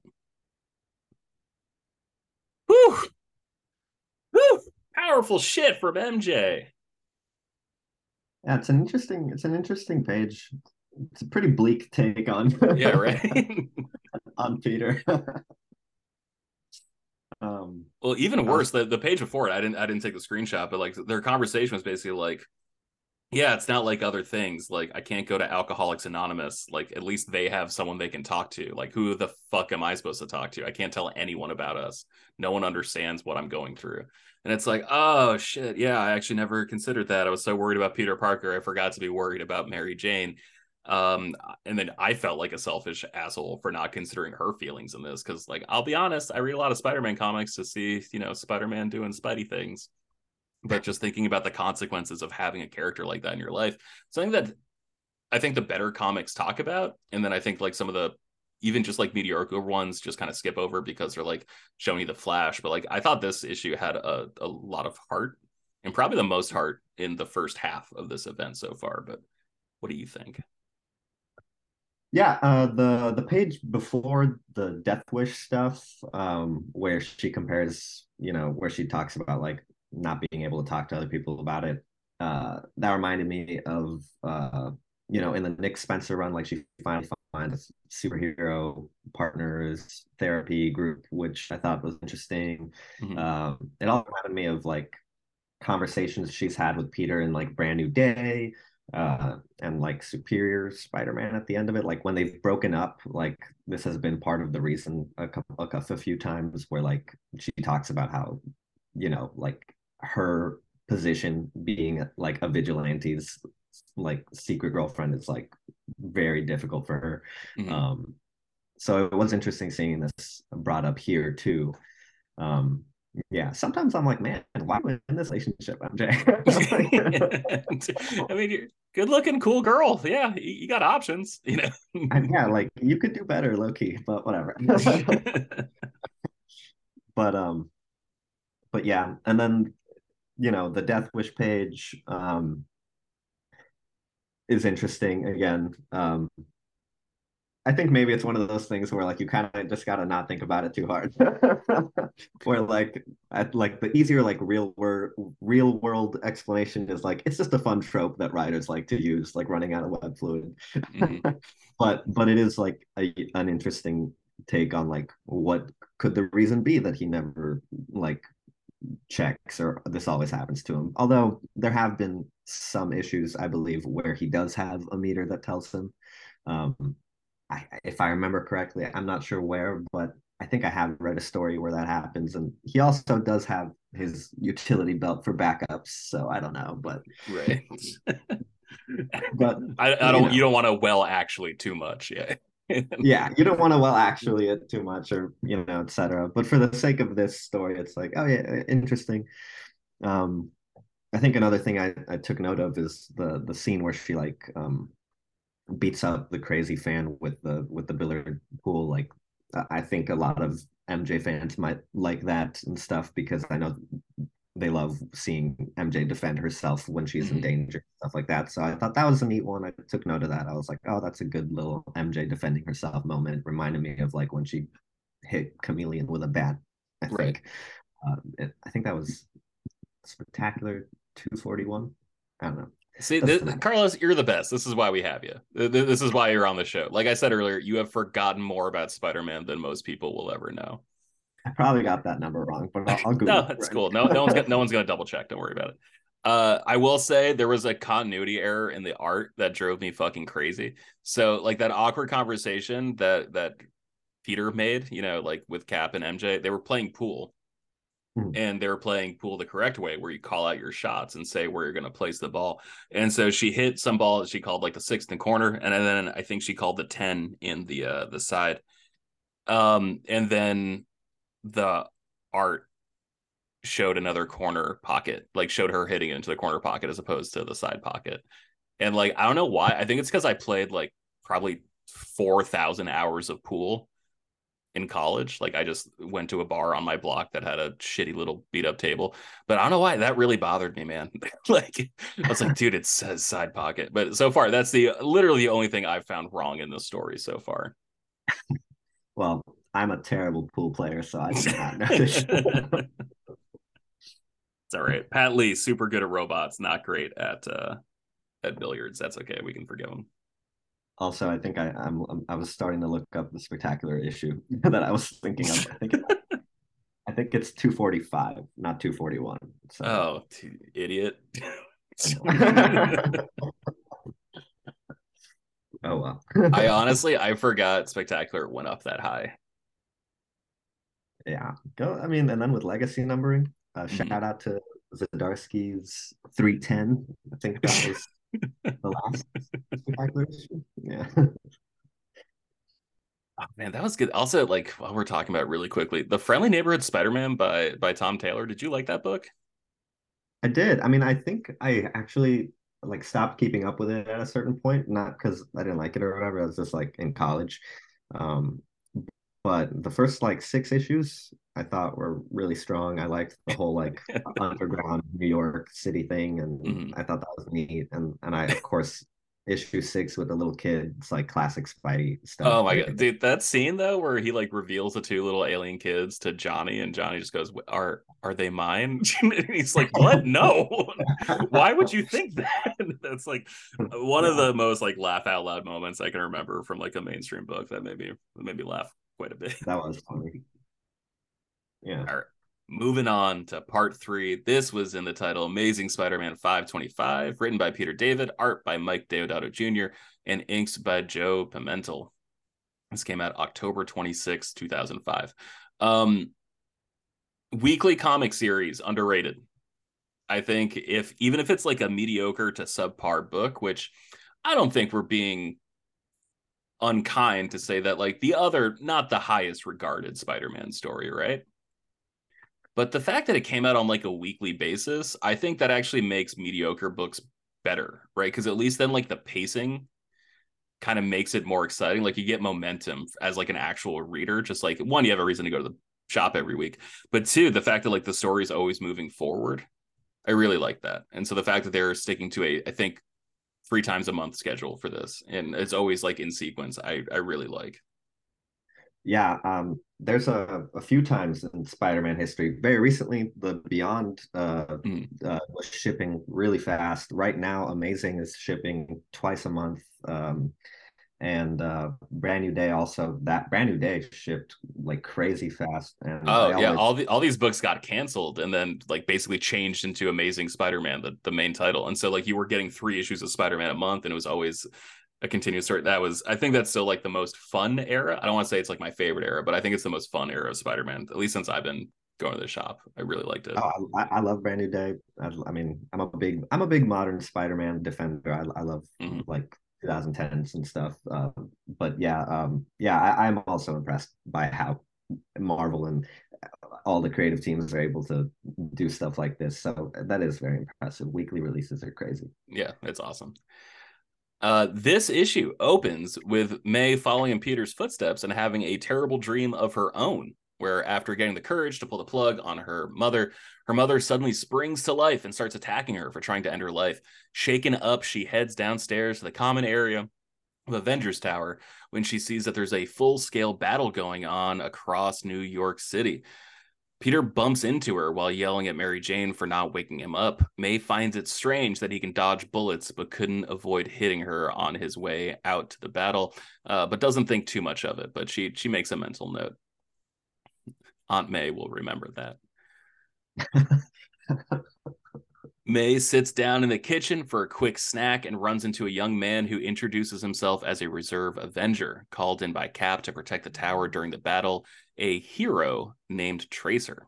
Whew! Whew! Powerful shit from M J. Yeah, it's an interesting, it's an interesting page. It's a pretty bleak take on yeah, right? on Peter. um, well, even worse, the, the page before it, I didn't I didn't take the screenshot, but like their conversation was basically like, yeah, it's not like other things. Like, I can't go to Alcoholics Anonymous. Like, at least they have someone they can talk to. Like, who the fuck am I supposed to talk to? I can't tell anyone about us. No one understands what I'm going through. And it's like, oh, shit, yeah, I actually never considered that. I was so worried about Peter Parker, I forgot to be worried about Mary Jane. Um, and then I felt like a selfish asshole for not considering her feelings in this, because, like, I'll be honest, I read a lot of Spider-Man comics to see, you know, Spider-Man doing Spidey things. But just thinking about the consequences of having a character like that in your life, something that I think the better comics talk about, and then I think, like, some of the even just like mediocre ones just kind of skip over because they're like showing you the Flash. But, like, I thought this issue had a, a lot of heart, and probably the most heart in the first half of this event so far. But what do you think? Yeah, uh, the the page before the Death Wish stuff, um, where she compares, you know, where she talks about, like, not being able to talk to other people about it, uh, that reminded me of, uh, you know, in the Nick Spencer run, like, she finally finds a superhero partners therapy group, which I thought was interesting. Mm-hmm. Um, it also reminded me of, like, conversations she's had with Peter in, like, Brand New Day. Uh, and, like, Superior Spider-Man at the end of it, like, when they've broken up, like, this has been part of the reason a couple, like, a few times where, like, she talks about how, you know, like, her position being, like, a vigilante's, like, secret girlfriend is, like, very difficult for her. Mm-hmm. Um, so it was interesting seeing this brought up here too. Um, Yeah, sometimes I'm like, man, why am I in this relationship, M J? I mean, you're good-looking, cool girl. Yeah, you, you got options, you know. And yeah, like, you could do better, low-key, but whatever. but um, but yeah, and then, you know, the Death Wish page um is interesting again. Um, I think maybe it's one of those things where, like, you kind of just gotta not think about it too hard. Or, like, at, like, the easier, like, real world real world explanation is, like, it's just a fun trope that writers like to use, like, running out of web fluid. Mm-hmm. But but it is, like, a, an interesting take on, like, what could the reason be that he never, like, checks or this always happens to him. Although there have been some issues, I believe, where he does have a meter that tells him. Um, I, if I remember correctly, I'm not sure where, but I think I have read a story where that happens. And he also does have his utility belt for backups, so I don't know. But right, but I, I don't. You know, you don't want to well actually too much, yeah. Yeah, you don't want to well actually it too much, or, you know, et cetera. But for the sake of this story, it's like, oh yeah, interesting. Um, I think another thing I, I took note of is the the scene where she, like, um. beats up the crazy fan with the with the billiard pool. Like, I think a lot of M J fans might like that and stuff, because I know they love seeing M J defend herself when she's mm-hmm. in danger, stuff like that. So I thought that was a neat one. I took note of that. I was like, oh, that's a good little M J defending herself moment. Reminded me of, like, when she hit Chameleon with a bat, I right. think. Um, it, I think that was Spectacular two forty-one. I don't know. See, this, Carlos, you're the best. This is why we have you. This is why you're on the show. Like I said earlier, you have forgotten more about Spider-Man than most people will ever know. I probably got that number wrong, but I'll, I'll Google it. No, that's cool. No, no one's got, no one's going to double check. Don't worry about it. Uh, I will say there was a continuity error in the art that drove me fucking crazy. So, like, that awkward conversation that that Peter made, you know, like, with Cap and M J, they were playing pool. And they were playing pool the correct way, where you call out your shots and say where you're going to place the ball. And so she hit some ball that she called, like, the sixth and corner, and then I think she called the ten in the uh, the side. Um, and then the art showed another corner pocket, like, showed her hitting it into the corner pocket as opposed to the side pocket. And, like, I don't know why. I think it's because I played, like, probably four thousand hours of pool in college. Like, I just went to a bar on my block that had a shitty little beat up table, but I don't know why that really bothered me, man. Like, I was like, dude, it says side pocket. But so far, that's the literally the only thing I've found wrong in this story so far. Well, I'm a terrible pool player, so I do not know this. It's all right. Pat Lee, super good at robots, not great at uh at billiards. That's okay. We can forgive him. Also, I think I I'm, I was starting to look up the Spectacular issue that I was thinking of. I think, I think it's two forty-five, not two forty-one. So. Oh, t- idiot. Oh, well. I honestly, I forgot Spectacular went up that high. Yeah. Go. I mean, and then with legacy numbering, uh, mm-hmm. shout out to Zdarsky's three ten. I think that was The last spectacular issue. Yeah. Oh, man, that was good. Also, like, while we're talking about it really quickly, The Friendly Neighborhood Spider-Man by by Tom Taylor. Did you like that book? I did. I mean, I think I actually like stopped keeping up with it at a certain point, not because I didn't like it or whatever. I was just like in college. Um, but the first like six issues I thought were really strong. I liked the whole like underground New York City thing, and mm-hmm. I thought that was neat. And and I of course issue six with the little kids, like classic Spidey stuff. Oh my god, dude! That scene though, where he like reveals the two little alien kids to Johnny, and Johnny just goes, "Are are they mine?" And he's like, "What? No! Why would you think that?" That's like one of the most like laugh out loud moments I can remember from like a mainstream book that made me that made me laugh quite a bit. That was funny. Yeah. All right. Moving on to part three. This was in the title Amazing Spider-Man five twenty-five, written by Peter David, art by Mike Deodato Junior, and inks by Joe Pimentel. This came out October twenty-sixth, two thousand five. Um, weekly comic series, underrated. I think if even if it's like a mediocre to subpar book, which I don't think we're being unkind to say that like the other, not the highest regarded Spider-Man story, right? But the fact that it came out on like a weekly basis, I think that actually makes mediocre books better, right? Because at least then like the pacing kind of makes it more exciting. Like you get momentum as like an actual reader. Just like one, you have a reason to go to the shop every week. But two, the fact that like the story is always moving forward. I really like that. And so the fact that they're sticking to a, I think, three times a month schedule for this. And it's always like in sequence. I, I really like. Yeah, um, there's a, a few times in Spider-Man history. Very recently, the Beyond uh, mm. uh, was shipping really fast. Right now, Amazing is shipping twice a month. Um, and uh, Brand New Day also, that Brand New Day shipped like crazy fast. And oh, always... yeah, all the, all these books got canceled and then like basically changed into Amazing Spider-Man, the, the main title. And so like you were getting three issues of Spider-Man a month, and it was always... a continuous story. That was, I think that's still like the most fun era. I don't want to say it's like my favorite era, but I think it's the most fun era of Spider-Man, at least since I've been going to the shop. I really liked it. Oh, I, I love Brand New Day. I, I mean, I'm a big, I'm a big modern Spider-Man defender. I, I love mm-hmm. like twenty tens and stuff. Uh, but yeah, um, yeah, I, I'm also impressed by how Marvel and all the creative teams are able to do stuff like this. So that is very impressive. Weekly releases are crazy. Yeah, it's awesome. Uh, this issue opens with May following in Peter's footsteps and having a terrible dream of her own, where after getting the courage to pull the plug on her mother, her mother suddenly springs to life and starts attacking her for trying to end her life. Shaken up, she heads downstairs to the common area of Avengers Tower when she sees that there's a full-scale battle going on across New York City. Peter bumps into her while yelling at Mary Jane for not waking him up. May finds it strange that he can dodge bullets, but couldn't avoid hitting her on his way out to the battle, uh, but doesn't think too much of it. But she she makes a mental note. Aunt May will remember that. May sits down in the kitchen for a quick snack and runs into a young man who introduces himself as a reserve Avenger, called in by Cap to protect the tower during the battle, a hero named Tracer.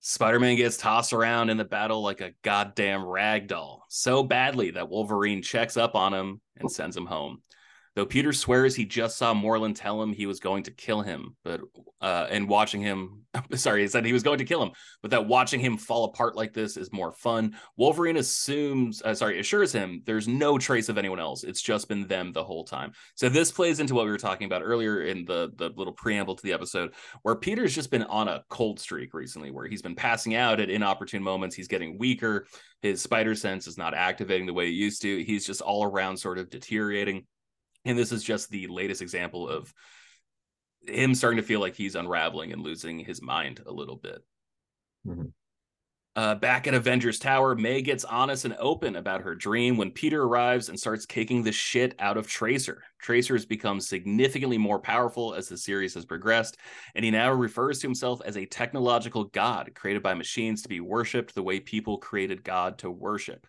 Spider-Man gets tossed around in the battle like a goddamn rag doll, so badly that Wolverine checks up on him and sends him home. Though Peter swears he just saw Morlin tell him he was going to kill him, but uh, and watching him, sorry, he said he was going to kill him, but that watching him fall apart like this is more fun. Wolverine assumes, uh, sorry, assures him there's no trace of anyone else. It's just been them the whole time. So this plays into what we were talking about earlier in the, the little preamble to the episode, where Peter's just been on a cold streak recently, where he's been passing out at inopportune moments. He's getting weaker. His spider sense is not activating the way it used to. He's just all around sort of deteriorating. And this is just the latest example of him starting to feel like he's unraveling and losing his mind a little bit. Mm-hmm. Uh, back at Avengers Tower, May gets honest and open about her dream when Peter arrives and starts kicking the shit out of Tracer. Tracer has become significantly more powerful as the series has progressed, and he now refers to himself as a technological god created by machines to be worshipped the way people created God to worship.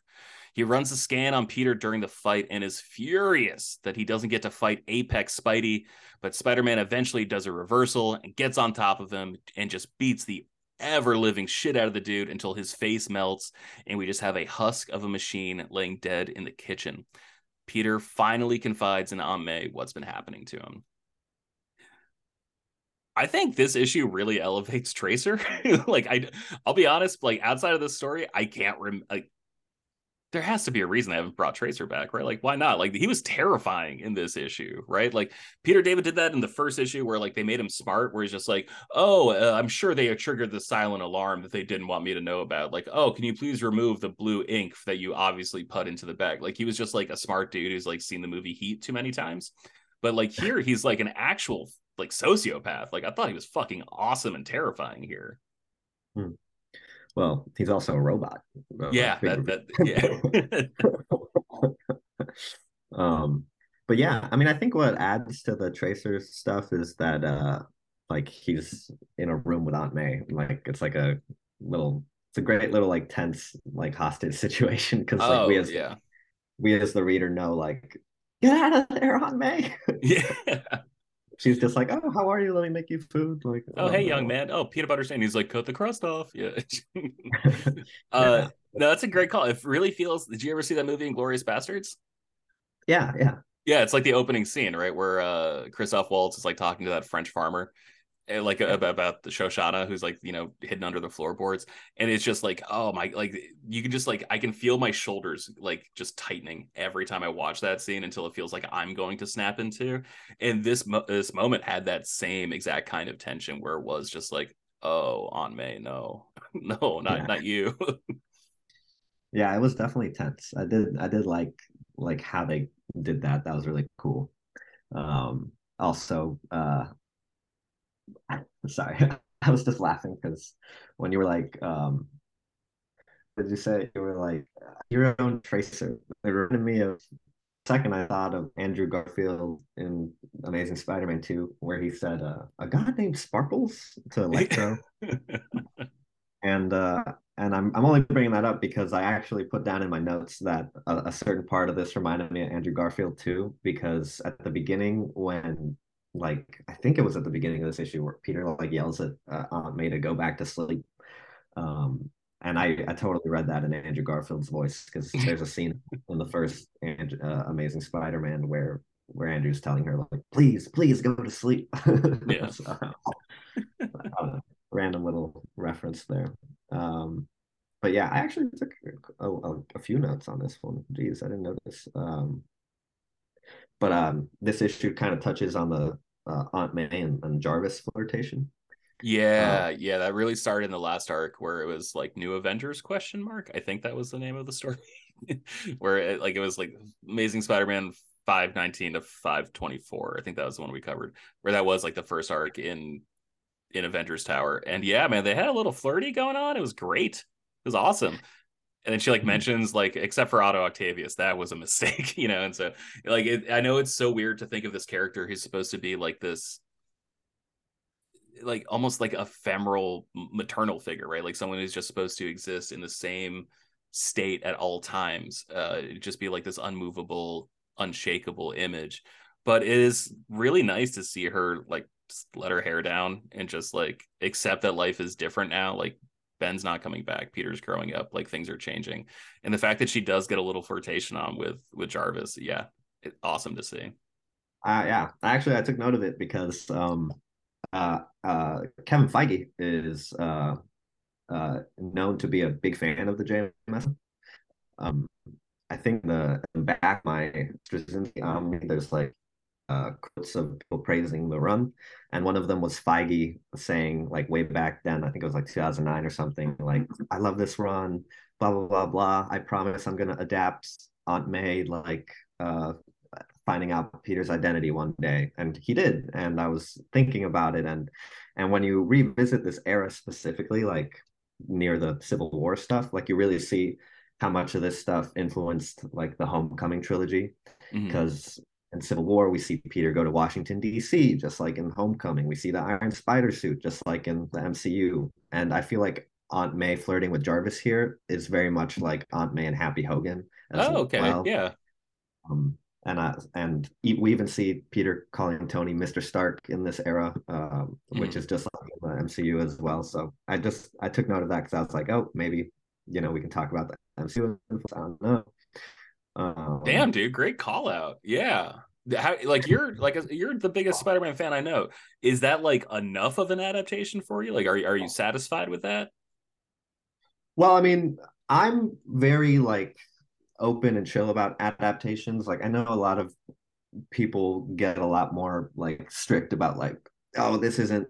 He runs a scan on Peter during the fight and is furious that he doesn't get to fight Apex Spidey, but Spider-Man eventually does a reversal and gets on top of him and just beats the ever-living shit out of the dude until his face melts, and we just have a husk of a machine laying dead in the kitchen. Peter finally confides in Aunt May what's been happening to him. I think this issue really elevates Tracer. Like, I, I'll be honest, like, outside of this story, I can't remember. Like, there has to be a reason they haven't brought Tracer back, right? Like, why not? Like, he was terrifying in this issue, right? Like, Peter David did that in the first issue where, like, they made him smart, where he's just like, oh, uh, I'm sure they triggered the silent alarm that they didn't want me to know about. Like, oh, can you please remove the blue ink that you obviously put into the bag? Like, he was just, like, a smart dude who's, like, seen the movie Heat too many times. But, like, here he's, like, an actual, like, sociopath. Like, I thought he was fucking awesome and terrifying here. Hmm. Well, he's also a robot. Uh, yeah, that, that, yeah. um, but yeah, I mean, I think what adds to the Tracer stuff is that, uh, like, he's in a room with Aunt May. Like, it's like a little, it's a great little, like, tense, like, hostage situation because, like, oh, we as yeah. we as the reader know, like, get out of there, Aunt May. Yeah. She's just like, oh, how are you? Let me make you food. Like, oh, hey, know. young man. Oh, peanut butter stain. He's like, cut the crust off. Yeah. uh, yeah. No, that's a great call. It really feels. Did you ever see that movie, Inglourious Bastards? Yeah, yeah, yeah. It's like the opening scene, right, where uh, Christoph Waltz is like talking to that French farmer, like yeah. about, about the Shoshana, who's like, you know, hidden under the floorboards, and it's just like, oh my, like you can just like, I can feel my shoulders like just tightening every time I watch that scene until it feels like I'm going to snap into. And this mo- this moment had that same exact kind of tension where it was just like, oh, Aunt May, no, no, not yeah. not you. Yeah, it was definitely tense. I did I did like like how they did that. That was really cool. Um, also, uh. Sorry, I was just laughing because when you were like, um, did you say you were like your own Tracer? It reminded me of second I thought of Andrew Garfield in Amazing Spider-Man two, where he said uh, a guy named Sparkles to Electro, and uh, and I'm I'm only bringing that up because I actually put down in my notes that a, a certain part of this reminded me of Andrew Garfield too, because at the beginning when. Like, I think it was at the beginning of this issue where Peter like yells at uh, Aunt May to go back to sleep, um, and I, I totally read that in Andrew Garfield's voice because there's a scene in the first and, uh, Amazing Spider-Man where where Andrew's telling her like, please, please go to sleep. Yeah, so, uh, random little reference there. Um, but yeah, I actually took a, a, a few notes on this one. Jeez, I didn't notice. Um, But um, this issue kind of touches on the uh, Aunt May and, and Jarvis flirtation. Yeah, uh, yeah, that really started in the last arc where it was like New Avengers question mark. I think that was the name of the story, where it, like it was like Amazing Spider-Man five nineteen to five twenty-four. I think that was the one we covered, where that was like the first arc in in Avengers Tower. And yeah, man, they had a little flirty going on. It was great. It was awesome. And then she like mentions like, except for Otto Octavius, that was a mistake, you know? And so like, it, I know it's so weird to think of this character who's supposed to be like this, like almost like ephemeral maternal figure, right? Like someone who's just supposed to exist in the same state at all times, uh, just be like this unmovable, unshakable image. But it is really nice to see her like let her hair down and just like accept that life is different now. Like, Ben's not coming back, Peter's growing up, like things are changing, and the fact that she does get a little flirtation on with with Jarvis, yeah, it's awesome to see. Uh yeah, actually I took note of it because um uh uh Kevin Feige is uh uh known to be a big fan of the J M S. um I think the, the back my um there's like Uh, quotes of people praising the run, and one of them was Feige saying like way back then, I think it was like two thousand nine or something, like, I love this run, blah blah blah blah, I promise I'm gonna adapt Aunt May like uh finding out Peter's identity one day. And he did, and I was thinking about it, and and when you revisit this era specifically, like near the Civil War stuff, like you really see how much of this stuff influenced like the Homecoming trilogy, because mm-hmm. in Civil War, we see Peter go to Washington, D C, just like in Homecoming. We see the Iron Spider suit, just like in the M C U. And I feel like Aunt May flirting with Jarvis here is very much like Aunt May and Happy Hogan. As oh, okay, well. yeah. Um, and I, and we even see Peter calling Tony Mister Stark in this era, um, mm-hmm. which is just like M C U as well. So I just I took note of that because I was like, oh, maybe you know we can talk about the M C U. I don't know. Um, Damn, dude, great call out. Yeah, How, like you're like you're the biggest Spider-Man fan I know. Is that like enough of an adaptation for you? Like, are are you satisfied with that? Well, I mean, I'm very like open and chill about adaptations. Like, I know a lot of people get a lot more like strict about like, oh, this isn't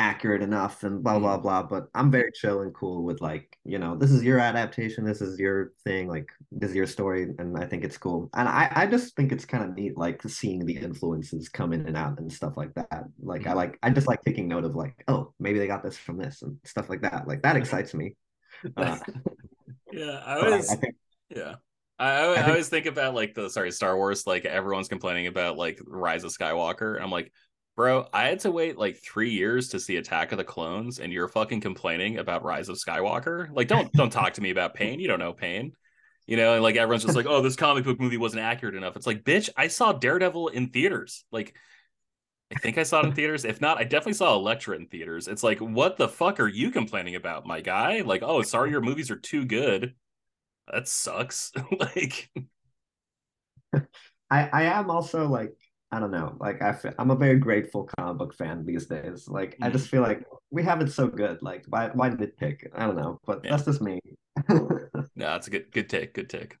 accurate enough and blah blah blah, but I'm very chill and cool with like, you know, this is your adaptation, this is your thing, like this is your story, and I think it's cool. And I I just think it's kind of neat like seeing the influences come in and out and stuff like that. Like mm-hmm. I like I just like taking note of like, oh, maybe they got this from this and stuff like that. Like that excites me. Uh, yeah, I always I, I think, yeah I, I, I, think, I always think about like the sorry Star Wars, like everyone's complaining about like Rise of Skywalker, and I'm like, bro, I had to wait like three years to see Attack of the Clones, and you're fucking complaining about Rise of Skywalker? Like, don't don't talk to me about pain. You don't know pain. You know, and like everyone's just like, oh, this comic book movie wasn't accurate enough. It's like, bitch, I saw Daredevil in theaters. Like, I think I saw it in theaters. If not, I definitely saw Electra in theaters. It's like, what the fuck are you complaining about, my guy? Like, oh, sorry, your movies are too good. That sucks. Like, I, I am also like, I don't know, like I feel, I'm a very grateful comic book fan these days. Like mm-hmm. I just feel like we have it so good. Like why why nitpick? I don't know, but yeah. That's just me. No, that's a good good take. Good take.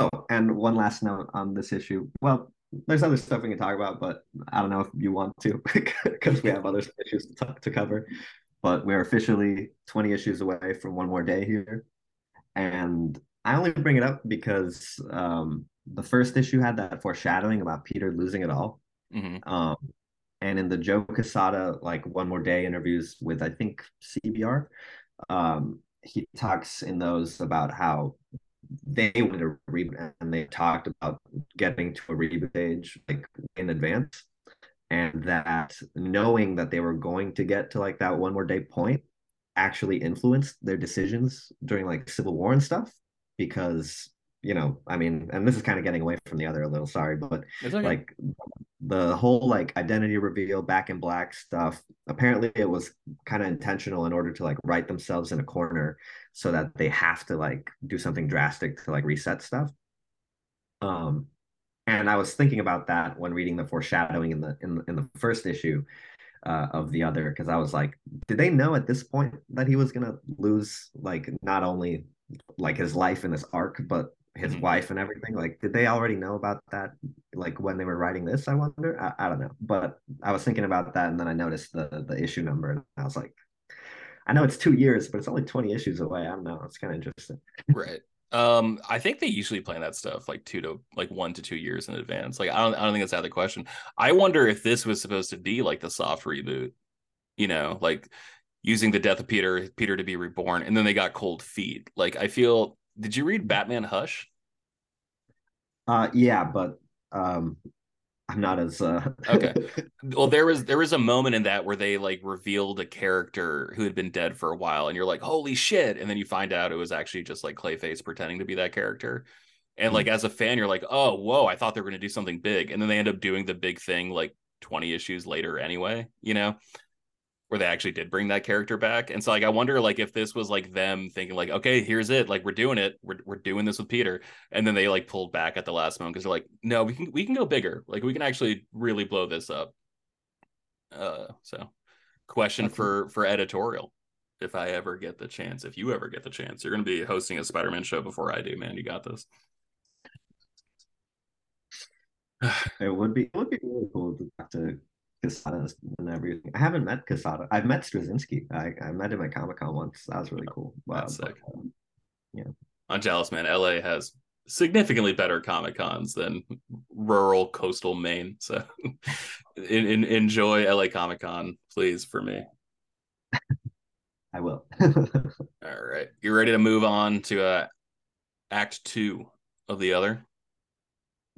Oh, and one last note on this issue. Well, there's other stuff we can talk about, but I don't know if you want to, because we have other issues to, talk, to cover. But we're officially twenty issues away from one more day here, and I only bring it up because. Um, The first issue had that foreshadowing about Peter losing it all. Mm-hmm. Um, and in the Joe Quesada, like One More Day interviews with, I think, C B R, um, he talks in those about how they wanted a reboot, and they talked about getting to a reboot stage like in advance. And that knowing that they were going to get to like that One More Day point actually influenced their decisions during like Civil War and stuff, because you know, I mean, and this is kind of getting away from the other a little, sorry, but okay. Like the whole like identity reveal, Back in Black stuff, apparently it was kind of intentional in order to like write themselves in a corner so that they have to like do something drastic to like reset stuff. Um, and I was thinking about that when reading the foreshadowing in the in, in the first issue uh, of the other, because I was like, did they know at this point that he was gonna lose like not only like his life in this arc, but his mm-hmm. wife and everything? Like, did they already know about that like when they were writing this? I wonder. I, I don't know, but I was thinking about that, and then I noticed the the issue number, and I was like, I know it's two years, but it's only twenty issues away. I don't know, it's kind of interesting. Right. um I think they usually plan that stuff like two to like one to two years in advance. Like I don't I don't think that's out of the question. I wonder if this was supposed to be like the soft reboot, you know, like using the death of Peter Peter to be reborn, and then they got cold feet. Like I feel. Did you read Batman Hush? Uh, yeah, but um, I'm not as uh... okay. Well, there was there was a moment in that where they like revealed a character who had been dead for a while, and you're like, holy shit! And then you find out it was actually just like Clayface pretending to be that character. And like as a fan, you're like, oh, whoa! I thought they were gonna do something big, and then they end up doing the big thing like twenty issues later anyway. You know. Where they actually did bring that character back. And so like I wonder like if this was like them thinking like, okay, here's it, like we're doing it, we're we're doing this with Peter, and then they like pulled back at the last moment because they're like, no, we can we can go bigger, like we can actually really blow this up. Uh so question okay. for for editorial, if I ever get the chance, if you ever get the chance, you're going to be hosting a Spider-Man show before I do, man, you got this. it would be it would be really cool to talk to Quesada and everything. I haven't met Quesada. I've met Straczynski. I, I met him at Comic-Con once. That was really cool. Wow. That's sick. But, um, yeah. I'm jealous, man. L A has significantly better Comic-Cons than rural coastal Maine. So in, in, enjoy L A Comic-Con, please, for me. I will. All right. You ready to move on to uh, Act two of the other?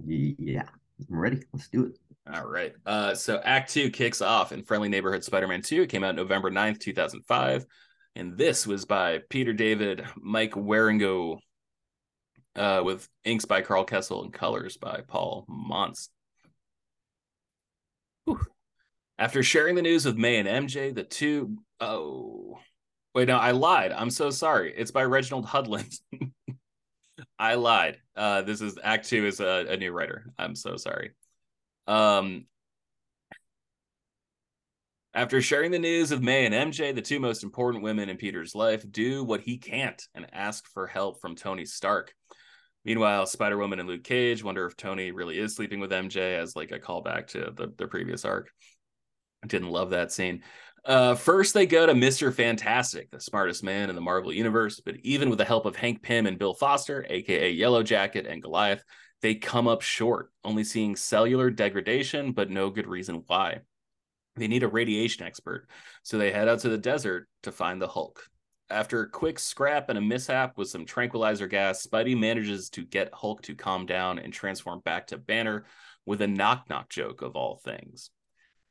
Yeah. I'm ready. Let's do it. All right. Uh, so Act two kicks off in Friendly Neighborhood Spider-Man two. It came out November ninth, two thousand five. And this was by Peter David, Mike Wieringo, uh, with inks by Carl Kessel and colors by Paul Montz. After sharing the news with May and M J, the two... Oh. Wait, no, I lied. I'm so sorry. It's by Reginald Hudlin. I lied. Uh, this is... Act two is a, a new writer. I'm so sorry. Um... After sharing the news of May and M J, the two most important women in Peter's life, do what he can't and ask for help from Tony Stark. Meanwhile, Spider-Woman and Luke Cage wonder if Tony really is sleeping with M J, as like a callback to the, the previous arc. I didn't love that scene. Uh, first, they go to Mister Fantastic, the smartest man in the Marvel Universe. But even with the help of Hank Pym and Bill Foster, a k a. Yellow Jacket and Goliath, they come up short, only seeing cellular degradation, but no good reason why. They need a radiation expert, so they head out to the desert to find the Hulk. After a quick scrap and a mishap with some tranquilizer gas, Spidey manages to get Hulk to calm down and transform back to Banner with a knock-knock joke of all things.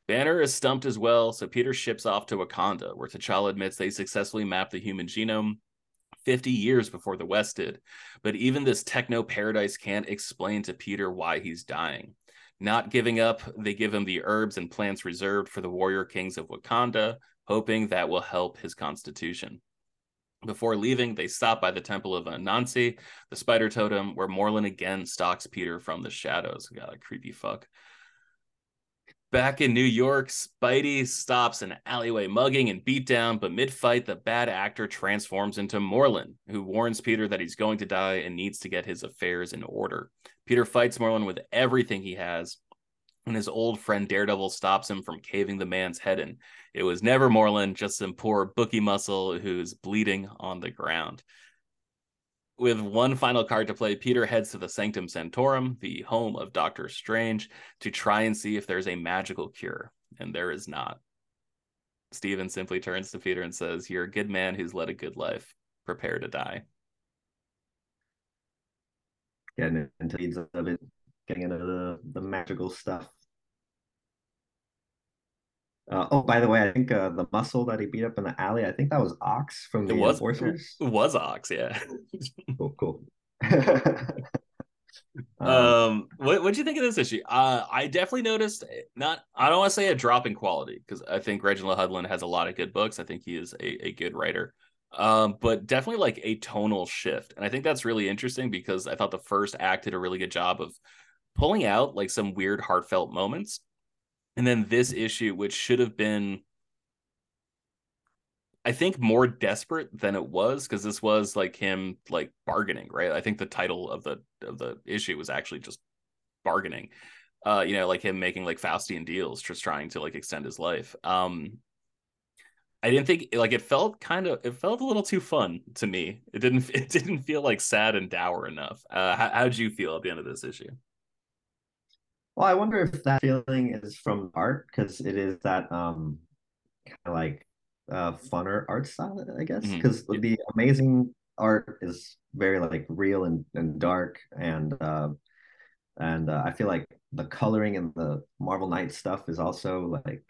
Banner is stumped as well, so Peter ships off to Wakanda, where T'Challa admits they successfully mapped the human genome fifty years before the West did. But even this techno-paradise can't explain to Peter why he's dying. Not giving up, they give him the herbs and plants reserved for the warrior kings of Wakanda, hoping that will help his constitution. Before leaving, they stop by the temple of Anansi, the spider totem, where Morlin again stalks Peter from the shadows. God, a creepy fuck. Back in New York, Spidey stops an alleyway mugging and beatdown, but mid-fight, the bad actor transforms into Morlin, who warns Peter that he's going to die and needs to get his affairs in order. Peter fights Morlin with everything he has, and his old friend Daredevil stops him from caving the man's head in. It was never Morlin, just some poor bookie muscle who's bleeding on the ground. With one final card to play, Peter heads to the Sanctum Sanctorum, the home of Doctor Strange, to try and see if there's a magical cure, and there is not. Steven simply turns to Peter and says, "You're a good man who's led a good life. Prepare to die." Getting into the of it, getting into the, the magical stuff. Uh, oh, by the way, I think uh, the muscle that he beat up in the alley, I think that was Ox from the was, Enforcers. It was Ox, yeah. Cool, cool. um, um, what what'd you think of this issue? Uh, I definitely noticed, not, I don't want to say a drop in quality, because I think Reginald Hudlin has a lot of good books. I think he is a, a good writer. Um, but definitely like a tonal shift. And I think that's really interesting, because I thought the first act did a really good job of pulling out like some weird heartfelt moments. And then this issue, which should have been, I think, more desperate than it was, because this was like him like bargaining, right? I think the title of the of the issue was actually just bargaining, uh, you know, like him making like Faustian deals, just trying to like extend his life. Um, I didn't think like it felt kind of it felt a little too fun to me. It didn't it didn't feel like sad and dour enough. Uh, how how'd you feel at the end of this issue? Well, I wonder if that feeling is from art, because it is that um, kind of like uh, funner art style, I guess. Because mm-hmm. the amazing art is very like real and, and dark, and uh, and uh, I feel like the coloring and the Marvel Knights stuff is also like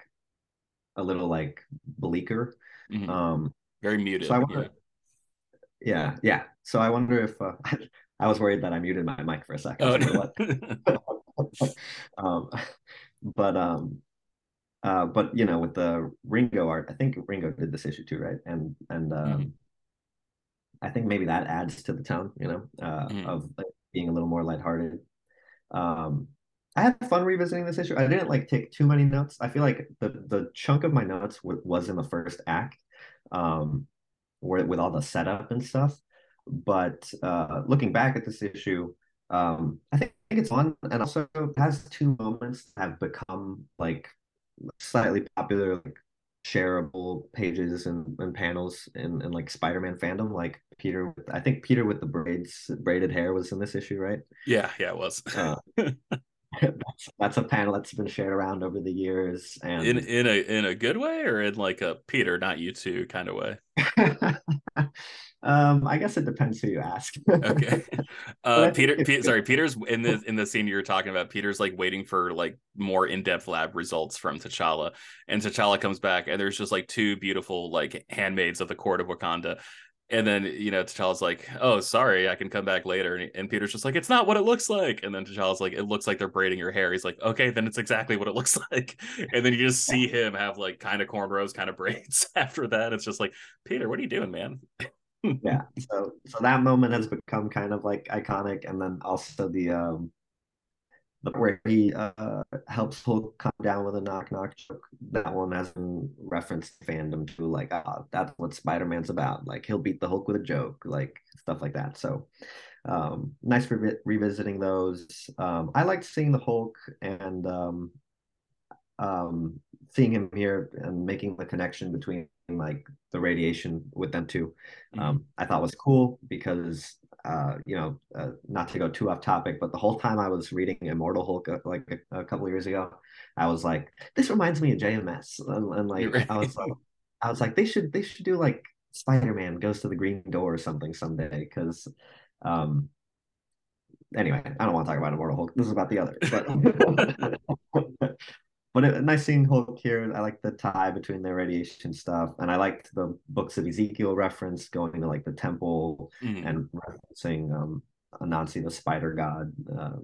a little like bleaker, mm-hmm. um, very muted. So I wonder, yeah. yeah, yeah. So I wonder if uh, I, I was worried that I muted my mic for a second. Oh, so no. um but um uh but you know, with the Ringo art, I think Ringo did this issue too, right? And and um mm-hmm. I think maybe that adds to the tone, you know, uh mm-hmm. of like being a little more lighthearted. um I had fun revisiting this issue. I didn't like take too many notes. I feel like the the chunk of my notes w- was in the first act, um where with all the setup and stuff, but uh looking back at this issue, Um, I think it's on, and also has two moments that have become like slightly popular, like shareable pages and, and panels in, in like Spider-Man fandom. Like Peter, I think Peter with the braids, braided hair was in this issue, right? Yeah, yeah, it was. uh, that's, that's a panel that's been shared around over the years, and in in a in a good way, or in like a Peter, not you two kind of way. Um, I guess it depends who you ask. Okay. Uh, Peter, Pe- sorry, Peter's in the in the scene you were talking about. Peter's like waiting for like more in-depth lab results from T'Challa, and T'Challa comes back, and there's just like two beautiful like handmaids of the court of Wakanda, And then, you know, T'Challa's like, oh, sorry, I can come back later. And, and Peter's just like, it's not what it looks like. And then T'Challa's like, it looks like they're braiding your hair. He's like, okay, then it's exactly what it looks like. And then you just see him have like kind of cornrows, kind of braids after that. It's just like, Peter, what are you doing, man? Yeah. So so that moment has become kind of like iconic. And then also the um the where he uh helps Hulk come down with a knock knock joke. That one has been referenced fandom to like, ah, that's what Spider-Man's about. Like he'll beat the Hulk with a joke, like stuff like that. So um nice re- revisiting those. Um I liked seeing the Hulk and um um seeing him here and making the connection between like the radiation with them too. Um, mm-hmm. I thought was cool because uh, you know, uh, not to go too off topic, but the whole time I was reading Immortal Hulk uh, like a, a couple of years ago, I was like, this reminds me of J M S, and, and like right. I was like, I was like, they should they should do like Spider-Man Goes to the Green Door or something someday, because um, anyway, I don't want to talk about Immortal Hulk. This is about the other, but. But it, nice seeing Hulk here. I like the tie between the radiation stuff. And I liked the Books of Ezekiel reference going to like the temple mm-hmm. and referencing um, Anansi, the spider god. Uh,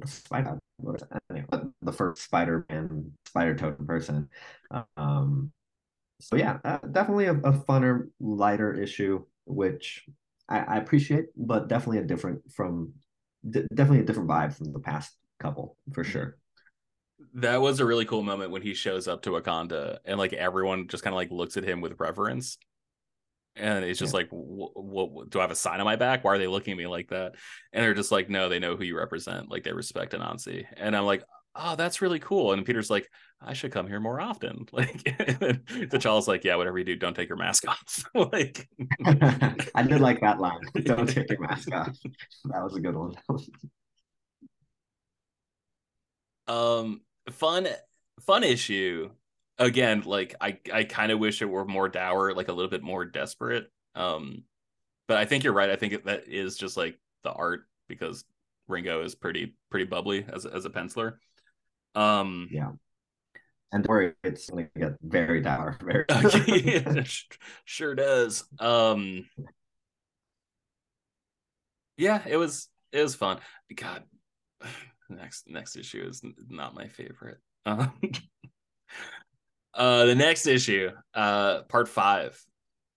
the spider god. Anyway, the first Spider-Man, spider totem person. Um, so yeah, uh, definitely a, a funner, lighter issue, which I, I appreciate, but definitely a different from, d- definitely a different vibe from the past couple, for mm-hmm. sure. That was a really cool moment when he shows up to Wakanda and like everyone just kind of like looks at him with reverence, and it's just yeah. like, what do I have a sign on my back? Why are they looking at me like that? And they're just like, no, they know who you represent. Like they respect Anansi. And I'm like, oh, that's really cool. And Peter's like, I should come here more often. Like T'Challa's like, yeah, whatever you do, don't take your mask off. Like I did like that line. Don't take your mask off. That was a good one. um fun fun issue again. Like i i kind of wish it were more dour, like a little bit more desperate, um but I think you're right. I think it, that is just like the art, because Ringo is pretty pretty bubbly as as a penciler. Um yeah, and don't worry, it's like very dour, very okay. Sure does. um yeah, it was it was fun. God, next next issue is not my favorite. Um, uh the next issue, uh part five,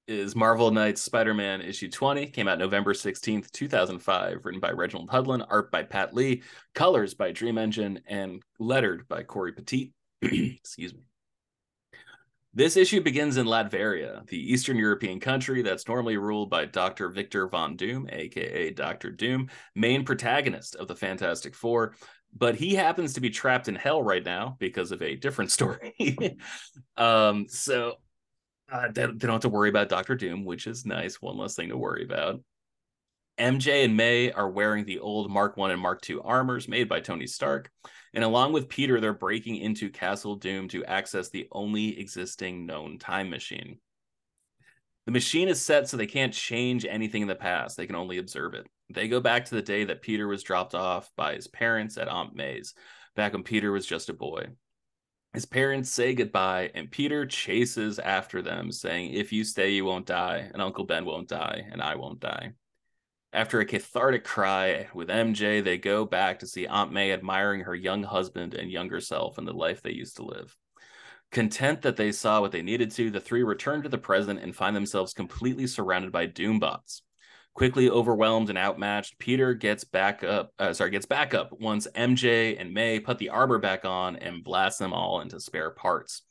is Marvel Knights Spider-Man issue twenty. Came out November sixteenth, two thousand five. Written by Reginald Hudlin, art by Pat Lee, colors by Dream Engine, and lettered by Corey Petit. Excuse me. This issue begins in Latveria, the Eastern European country that's normally ruled by Doctor Victor Von Doom, a k a. Doctor Doom, main protagonist of the Fantastic Four. But he happens to be trapped in hell right now because of a different story. um, so uh, they, they don't have to worry about Doctor Doom, which is nice. One less thing to worry about. M J and May are wearing the old Mark one and Mark two armors made by Tony Stark. And along with Peter, they're breaking into Castle Doom to access the only existing known time machine. The machine is set so they can't change anything in the past. They can only observe it. They go back to the day that Peter was dropped off by his parents at Aunt May's, back when Peter was just a boy. His parents say goodbye, and Peter chases after them, saying, if you stay, you won't die, and Uncle Ben won't die, and I won't die. After a cathartic cry with M J, they go back to see Aunt May admiring her young husband and younger self and the life they used to live. Content that they saw what they needed to, the three return to the present and find themselves completely surrounded by Doombots. Quickly overwhelmed and outmatched, Peter gets back up. Uh, sorry, gets back up once M J and May put the armor back on and blast them all into spare parts.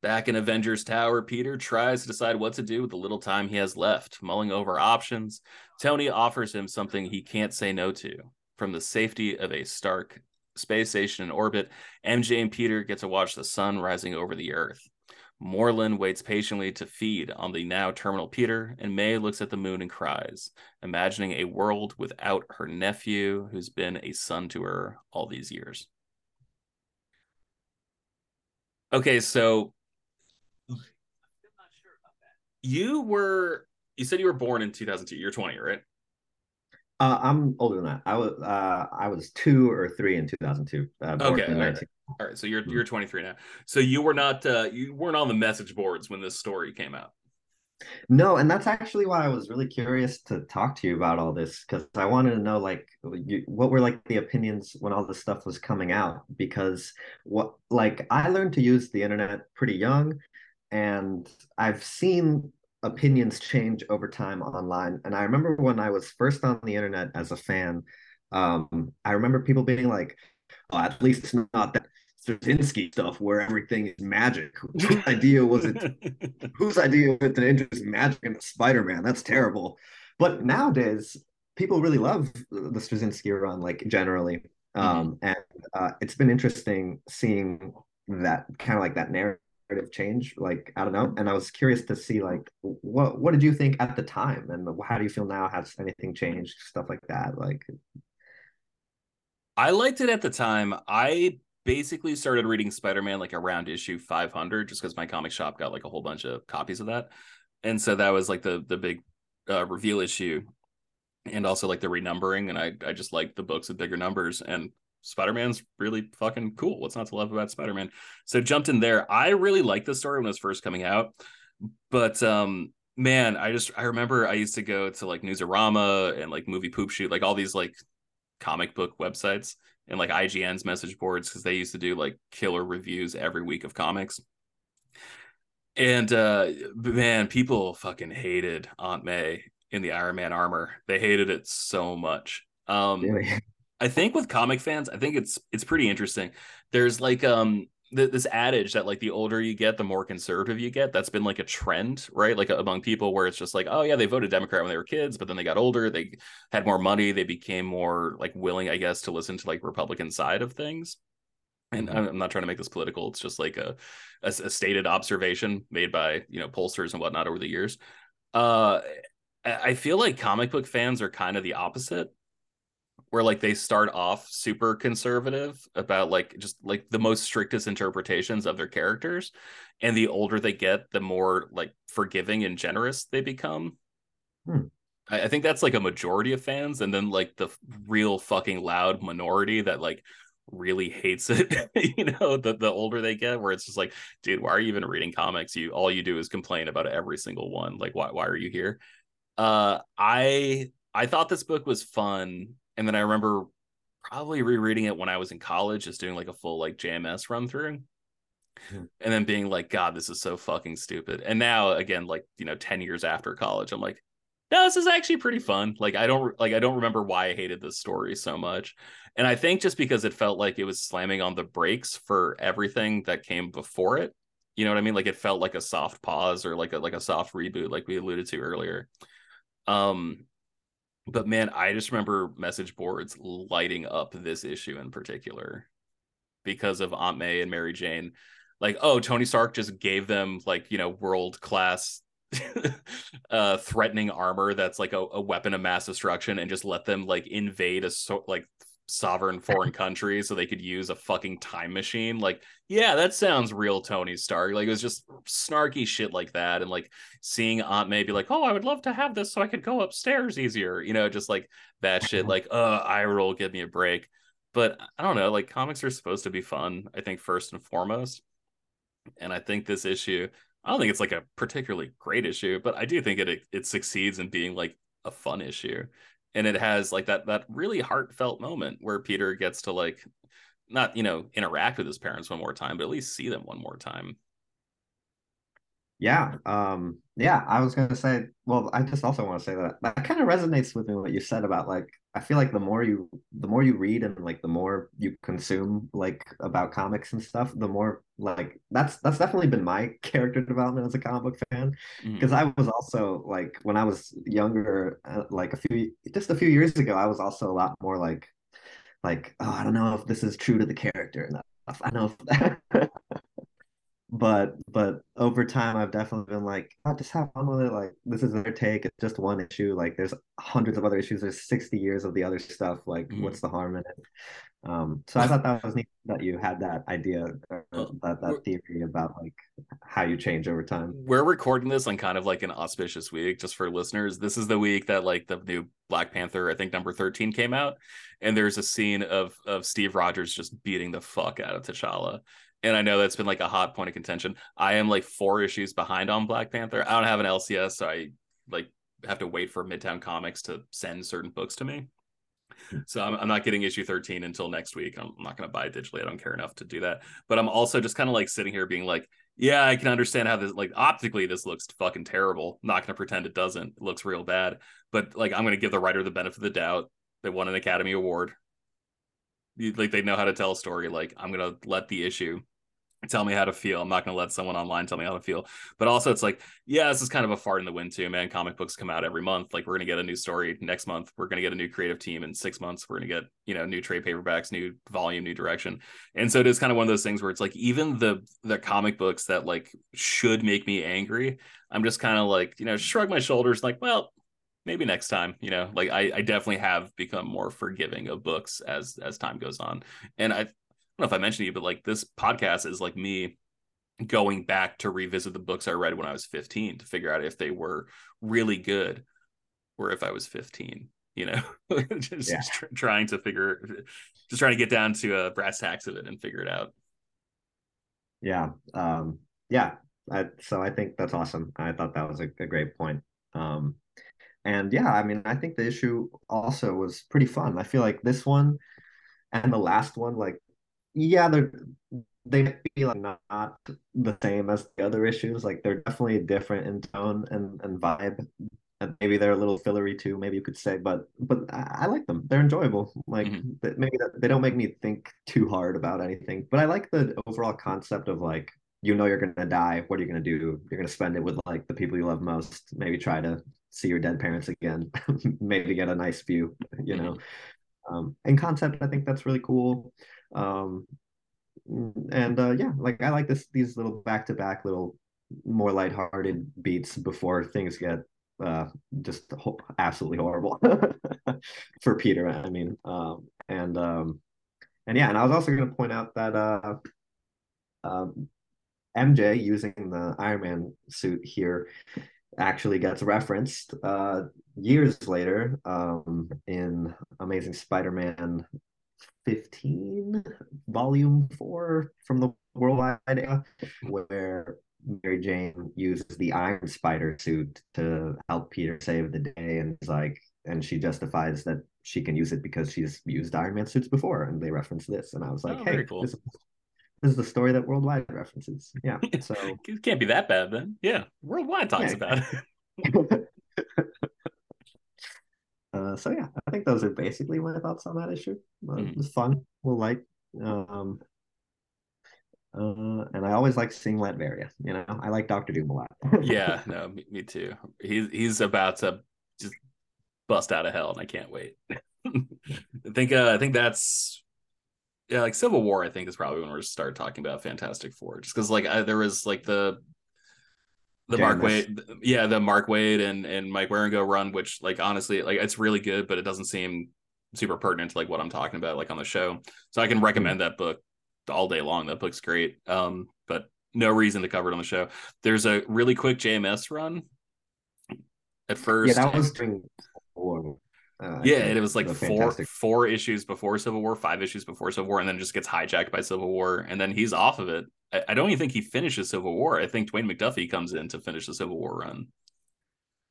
Back in Avengers Tower, Peter tries to decide what to do with the little time he has left, mulling over options. Tony offers him something he can't say no to. From the safety of a Stark space station in orbit, M J and Peter get to watch the sun rising over the Earth. Morlin waits patiently to feed on the now terminal Peter, and May looks at the moon and cries, imagining a world without her nephew, who's been a son to her all these years. Okay, so... You were, you said you were born in two thousand two. You're twenty, right? Uh, I'm older than that. I was, uh, I was two or three in two thousand two. Uh, born okay, in all right. all right. So you're you're twenty-three now. So you were not, uh, you weren't on the message boards when this story came out. No, and that's actually why I was really curious to talk to you about all this, because I wanted to know, like, you, what were, like, the opinions when all this stuff was coming out, because what, like, I learned to use the internet pretty young, and I've seen opinions change over time online. And I remember when I was first on the internet as a fan, um, I remember people being like, oh, at least it's not that Straczynski stuff where everything is magic. Whose idea was it? Whose idea was it to introduce magic into Spider-Man? That's terrible. But nowadays, people really love the Straczynski run, like, generally. Um, mm-hmm. And uh, it's been interesting seeing that kind of, like, that narrative change. Like, I don't know. And I was curious to see, like, what what did you think at the time, and how do you feel now? Has anything changed? Stuff like that. Like, I liked it at the time. I basically started reading Spider-Man like around issue five hundred, just because my comic shop got like a whole bunch of copies of that, and so that was like the the big uh, reveal issue, and also like the renumbering. And I I just liked the books with bigger numbers, and Spider-Man's really fucking cool. What's not to love about Spider-Man? So jumped in there. I really liked the story when it was first coming out, but um, man, I just I remember I used to go to like Newsarama and like Movie Poop Shoot, like all these like comic book websites, and like I G N's message boards, because they used to do like killer reviews every week of comics. And uh, man, people fucking hated Aunt May in the Iron Man armor. They hated it so much. Um, really? I think with comic fans, I think it's it's pretty interesting. There's like um th- this adage that like the older you get, the more conservative you get. That's been like a trend, right? Like among people where it's just like, oh yeah, they voted Democrat when they were kids, but then they got older, they had more money, they became more like willing, I guess, to listen to like Republican side of things. And I'm not trying to make this political. It's just like a a, a stated observation made by, you know, pollsters and whatnot over the years. Uh, I feel like comic book fans are kind of the opposite, where like they start off super conservative about like just like the most strictest interpretations of their characters, and the older they get, the more like forgiving and generous they become. Hmm. I, I think that's like a majority of fans, and then like the real fucking loud minority that like really hates it. You know, the the older they get, where it's just like, dude, why are you even reading comics? You all you do is complain about every single one. Like, why why are you here? Uh, I I thought this book was fun. And then I remember probably rereading it when I was in college, just doing like a full like J M S run through, and then being like, God, this is so fucking stupid. And now again, like, you know, ten years after college, I'm like, no, this is actually pretty fun. Like, I don't like, I don't remember why I hated this story so much. And I think just because it felt like it was slamming on the brakes for everything that came before it. You know what I mean? Like, it felt like a soft pause, or like a, like a soft reboot, like we alluded to earlier. Um, But man, I just remember message boards lighting up this issue in particular because of Aunt May and Mary Jane. Like, oh, Tony Stark just gave them like, you know, world-class uh, threatening armor that's like a, a weapon of mass destruction, and just let them like invade a so- like sovereign foreign country so they could use a fucking time machine. Like, yeah, that sounds real, Tony Stark. Like, it was just snarky shit like that, and like seeing Aunt May be like, oh, I would love to have this so I could go upstairs easier, you know, just like that shit. Like, uh eye roll, give me a break. But I don't know, like, comics are supposed to be fun, I think, first and foremost, and I think this issue, I don't think it's like a particularly great issue, but I do think it it, it succeeds in being like a fun issue. And it has like that that really heartfelt moment where Peter gets to like, not, you know, interact with his parents one more time, but at least see them one more time. Yeah. Um, yeah, I was going to say, well, I just also want to say that that kind of resonates with me, what you said about like, I feel like the more you the more you read and like the more you consume like about comics and stuff, the more like that's that's definitely been my character development as a comic book fan, because mm-hmm. I was also like, when I was younger, like a few just a few years ago, I was also a lot more like like oh, I don't know if this is true to the character enough. I know if that... But but over time, I've definitely been like, oh, just have fun with it. Like, this is their take. It's just one issue. Like, there's hundreds of other issues. There's sixty years of the other stuff. Like, mm-hmm. what's the harm in it? Um, so I thought that was neat that you had that idea, or that, that theory about like how you change over time. We're recording this on kind of like an auspicious week, just for listeners. This is the week that like the new Black Panther, I think number thirteen, came out. And there's a scene of of Steve Rogers just beating the fuck out of T'Challa. And I know that's been like a hot point of contention. I am like four issues behind on Black Panther. I don't have an L C S, so I like have to wait for Midtown Comics to send certain books to me. So I'm, I'm not getting issue thirteen until next week. I'm not going to buy it digitally. I don't care enough to do that. But I'm also just kind of like sitting here being like, yeah, I can understand how this, like, optically this looks fucking terrible. I'm not going to pretend it doesn't. It looks real bad. But like, I'm going to give the writer the benefit of the doubt. They won an Academy Award. You, like, they know how to tell a story. Like, I'm going to let the issue tell me how to feel. I'm not going to let someone online tell me how to feel. But also it's like, yeah, this is kind of a fart in the wind too, man. Comic books come out every month. Like, we're going to get a new story next month. We're going to get a new creative team in six months. We're going to get, you know, new trade paperbacks, new volume, new direction. And so it is kind of one of those things where it's like, even the, the comic books that like should make me angry, I'm just kind of like, you know, shrug my shoulders, like, well, maybe next time, you know, like I, I definitely have become more forgiving of books as, as time goes on. And I, I don't know if I mentioned to you, but like this podcast is like me going back to revisit the books I read when I was fifteen to figure out if they were really good or if I was fifteen, you know, just, yeah. just tr- trying to figure, just trying to get down to a uh, brass tacks of it and figure it out. Yeah. Um, yeah. I, so I think that's awesome. I thought that was a, a great point. Um, and yeah, I mean, I think the issue also was pretty fun. I feel like this one and the last one, like, yeah, they're they feel like not, not the same as the other issues. Like, they're definitely different in tone and, and vibe, and maybe they're a little fillery too, maybe you could say. But but I, I like them. They're enjoyable. Like, mm-hmm. maybe that, they don't make me think too hard about anything. But I like the overall concept of like, you know, you're gonna die. What are you gonna do? You're gonna spend it with like the people you love most. Maybe try to see your dead parents again. Maybe get a nice view. You know, mm-hmm. um, in concept, I think that's really cool. Um, and uh, yeah, like I like this these little back-to-back little more lighthearted beats before things get uh just ho- absolutely horrible for Peter. I mean, um, and um, and yeah, and I was also going to point out that uh, um, M J using the Iron Man suit here actually gets referenced uh years later um in Amazing Spider-Man fifteen, volume four from the worldwide era, where Mary Jane uses the Iron Spider suit to help Peter save the day, and is like, and she justifies that she can use it because she's used Iron Man suits before, and they reference this, and I was like, oh, hey, cool. this, this is the story that Worldwide references. Yeah, so it can't be that bad then. Yeah, Worldwide talks yeah. about it. Uh, so yeah, I think those are basically my thoughts on that issue. Uh, mm-hmm. It was fun, we'll like, um, uh, and I always like seeing Latveria. You know, I like Doctor Doom a lot. Yeah, no, me, me too. He's he's about to just bust out of hell, and I can't wait. I think uh, I think that's yeah, like Civil War. I think is probably when we're start talking about Fantastic Four, just because like I, there was like the. The Jarvis. Mark Wade, yeah, the Mark Wade and, and Mike Wieringo run, which like honestly, like it's really good, but it doesn't seem super pertinent to like what I'm talking about, like on the show. So I can recommend that book all day long. That book's great, um, but no reason to cover it on the show. There's a really quick J M S run at first. Yeah, that was during War. Uh, yeah, and it was like four four issues before Civil War, five issues before Civil War, and then just gets hijacked by Civil War, and then he's off of it. I, I don't even think he finishes Civil War. I think Dwayne McDuffie comes in to finish the Civil War run.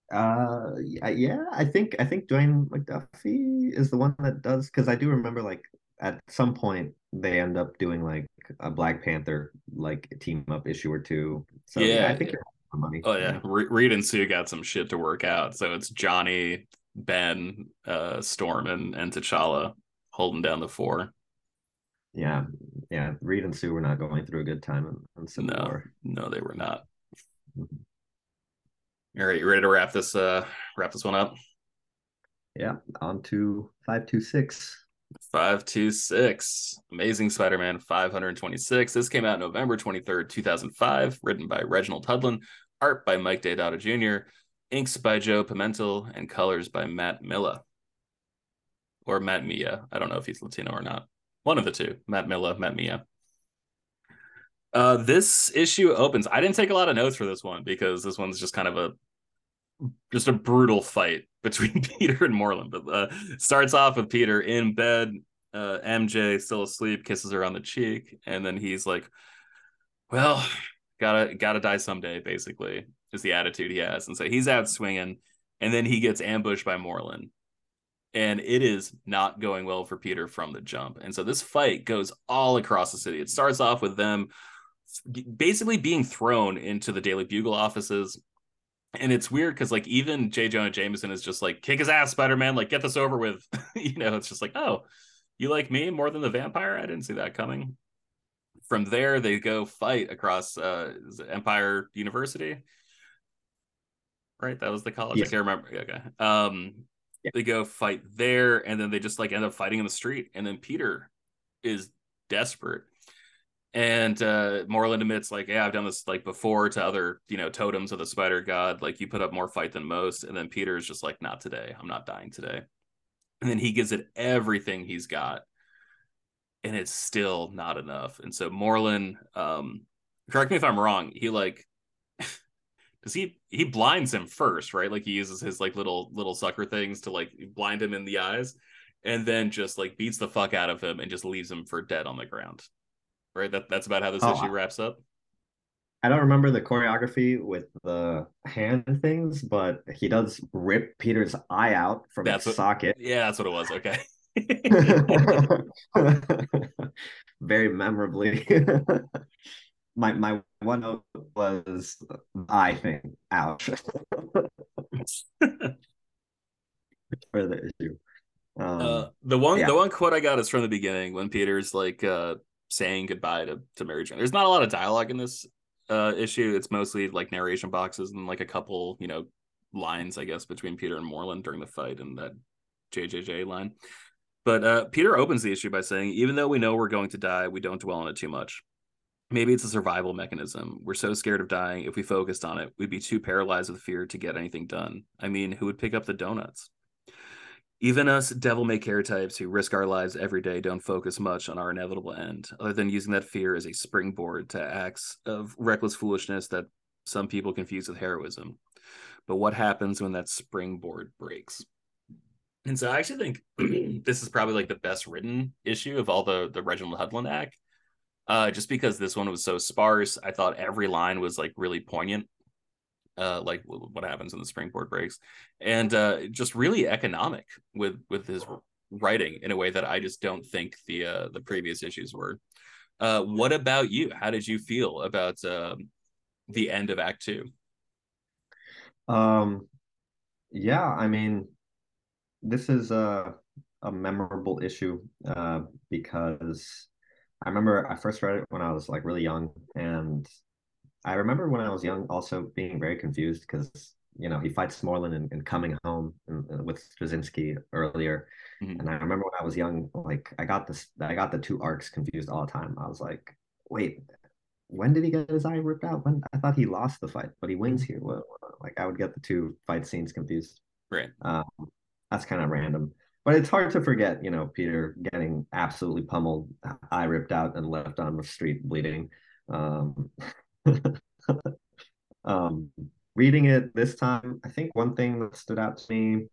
Uh, yeah, I think I think Dwayne McDuffie is the one that does, because I do remember like at some point they end up doing like a Black Panther like team up issue or two. So yeah, yeah I think yeah. they're money. Oh yeah, yeah. Re- Reed and Sue got some shit to work out. So it's Johnny, Ben, uh, Storm, and, and T'Challa holding down the four. Yeah, yeah. Reed and Sue were not going through a good time. In, in no, war. no, they were not. Mm-hmm. All right, you ready to wrap this? Uh, wrap this one up. Yeah, on to five two six. Five two six. Amazing Spider-Man five hundred twenty six. This came out November twenty third, two thousand five. Written by Reginald Hudlin, art by Mike Deodato Junior Inks by Joe Pimentel, and colors by Matt Milla. Or Matt Mia. I don't know if he's Latino or not. One of the two. Matt Milla, Matt Mia. Uh, this issue opens. I didn't take a lot of notes for this one because this one's just kind of a just a brutal fight between Peter and Morlin. But uh, starts off with Peter in bed. Uh, M J still asleep, kisses her on the cheek. And then he's like, well, gotta gotta die someday, basically, is the attitude he has. And so he's out swinging, and then he gets ambushed by Morlin, and it is not going well for Peter from the jump. And so this fight goes all across the city. It starts off with them basically being thrown into the Daily Bugle offices. And it's weird because, like, even J. Jonah Jameson is just like, kick his ass, Spider-Man, like, get this over with. You know, it's just like, oh, you like me more than the vampire? I didn't see that coming. From there, they go fight across uh, Empire University. Right? That was the college. Yeah. I can't remember. Okay. Um, yeah. They go fight there, and then they just, like, end up fighting in the street. And then Peter is desperate. And uh, Morlin admits, like, yeah, I've done this, like, before to other, you know, totems of the spider god. Like, you put up more fight than most. And then Peter is just like, not today. I'm not dying today. And then he gives it everything he's got. And it's still not enough. And so Morlin, um, correct me if I'm wrong, he, like, does he, he blinds him first, right? Like, he uses his, like, little, little sucker things to, like, blind him in the eyes. And then just, like, beats the fuck out of him and just leaves him for dead on the ground. Right, that that's about how this oh, issue wraps up. I don't remember the choreography with the hand things, but he does rip Peter's eye out from his socket. Yeah, that's what it was. Okay. Very memorably. my my one note was the eye thing. Ouch. For the issue. Um, uh, the one yeah. the one quote I got is from the beginning when Peter's like. Uh, saying goodbye to, to Mary Jane. There's not a lot of dialogue in this uh, issue. It's mostly like narration boxes and like a couple, you know, lines, I guess, between Peter and Morlin during the fight and that J J J line. But uh, Peter opens the issue by saying, even though we know we're going to die, we don't dwell on it too much. Maybe it's a survival mechanism. We're so scared of dying. If we focused on it, we'd be too paralyzed with fear to get anything done. I mean, who would pick up the donuts? Even us devil-may-care types who risk our lives every day don't focus much on our inevitable end, other than using that fear as a springboard to acts of reckless foolishness that some people confuse with heroism. But what happens when that springboard breaks? And so I actually think this is probably like the best written issue of all the, the Reginald Hudlin act, uh, just because this one was so sparse. I thought every line was like really poignant. Uh, like what happens when the springboard breaks, and uh, just really economic with with his writing in a way that I just don't think the uh, the previous issues were. Uh, what about you? How did you feel about uh, the end of Act Two? Um, yeah, I mean, this is a a memorable issue uh, because I remember I first read it when I was like really young, and I remember when I was young also being very confused because, you know, he fights Morlin and, and coming home and, and with Straczynski earlier. Mm-hmm. And I remember when I was young, like I got this, I got the two arcs confused all the time. I was like, wait, when did he get his eye ripped out? When I thought he lost the fight, but he wins here. Well, like I would get the two fight scenes confused. Right. Um, that's kind of random, but it's hard to forget, you know, Peter getting absolutely pummeled, eye ripped out and left on the street bleeding. Um, um reading it this time, I think one thing that stood out to me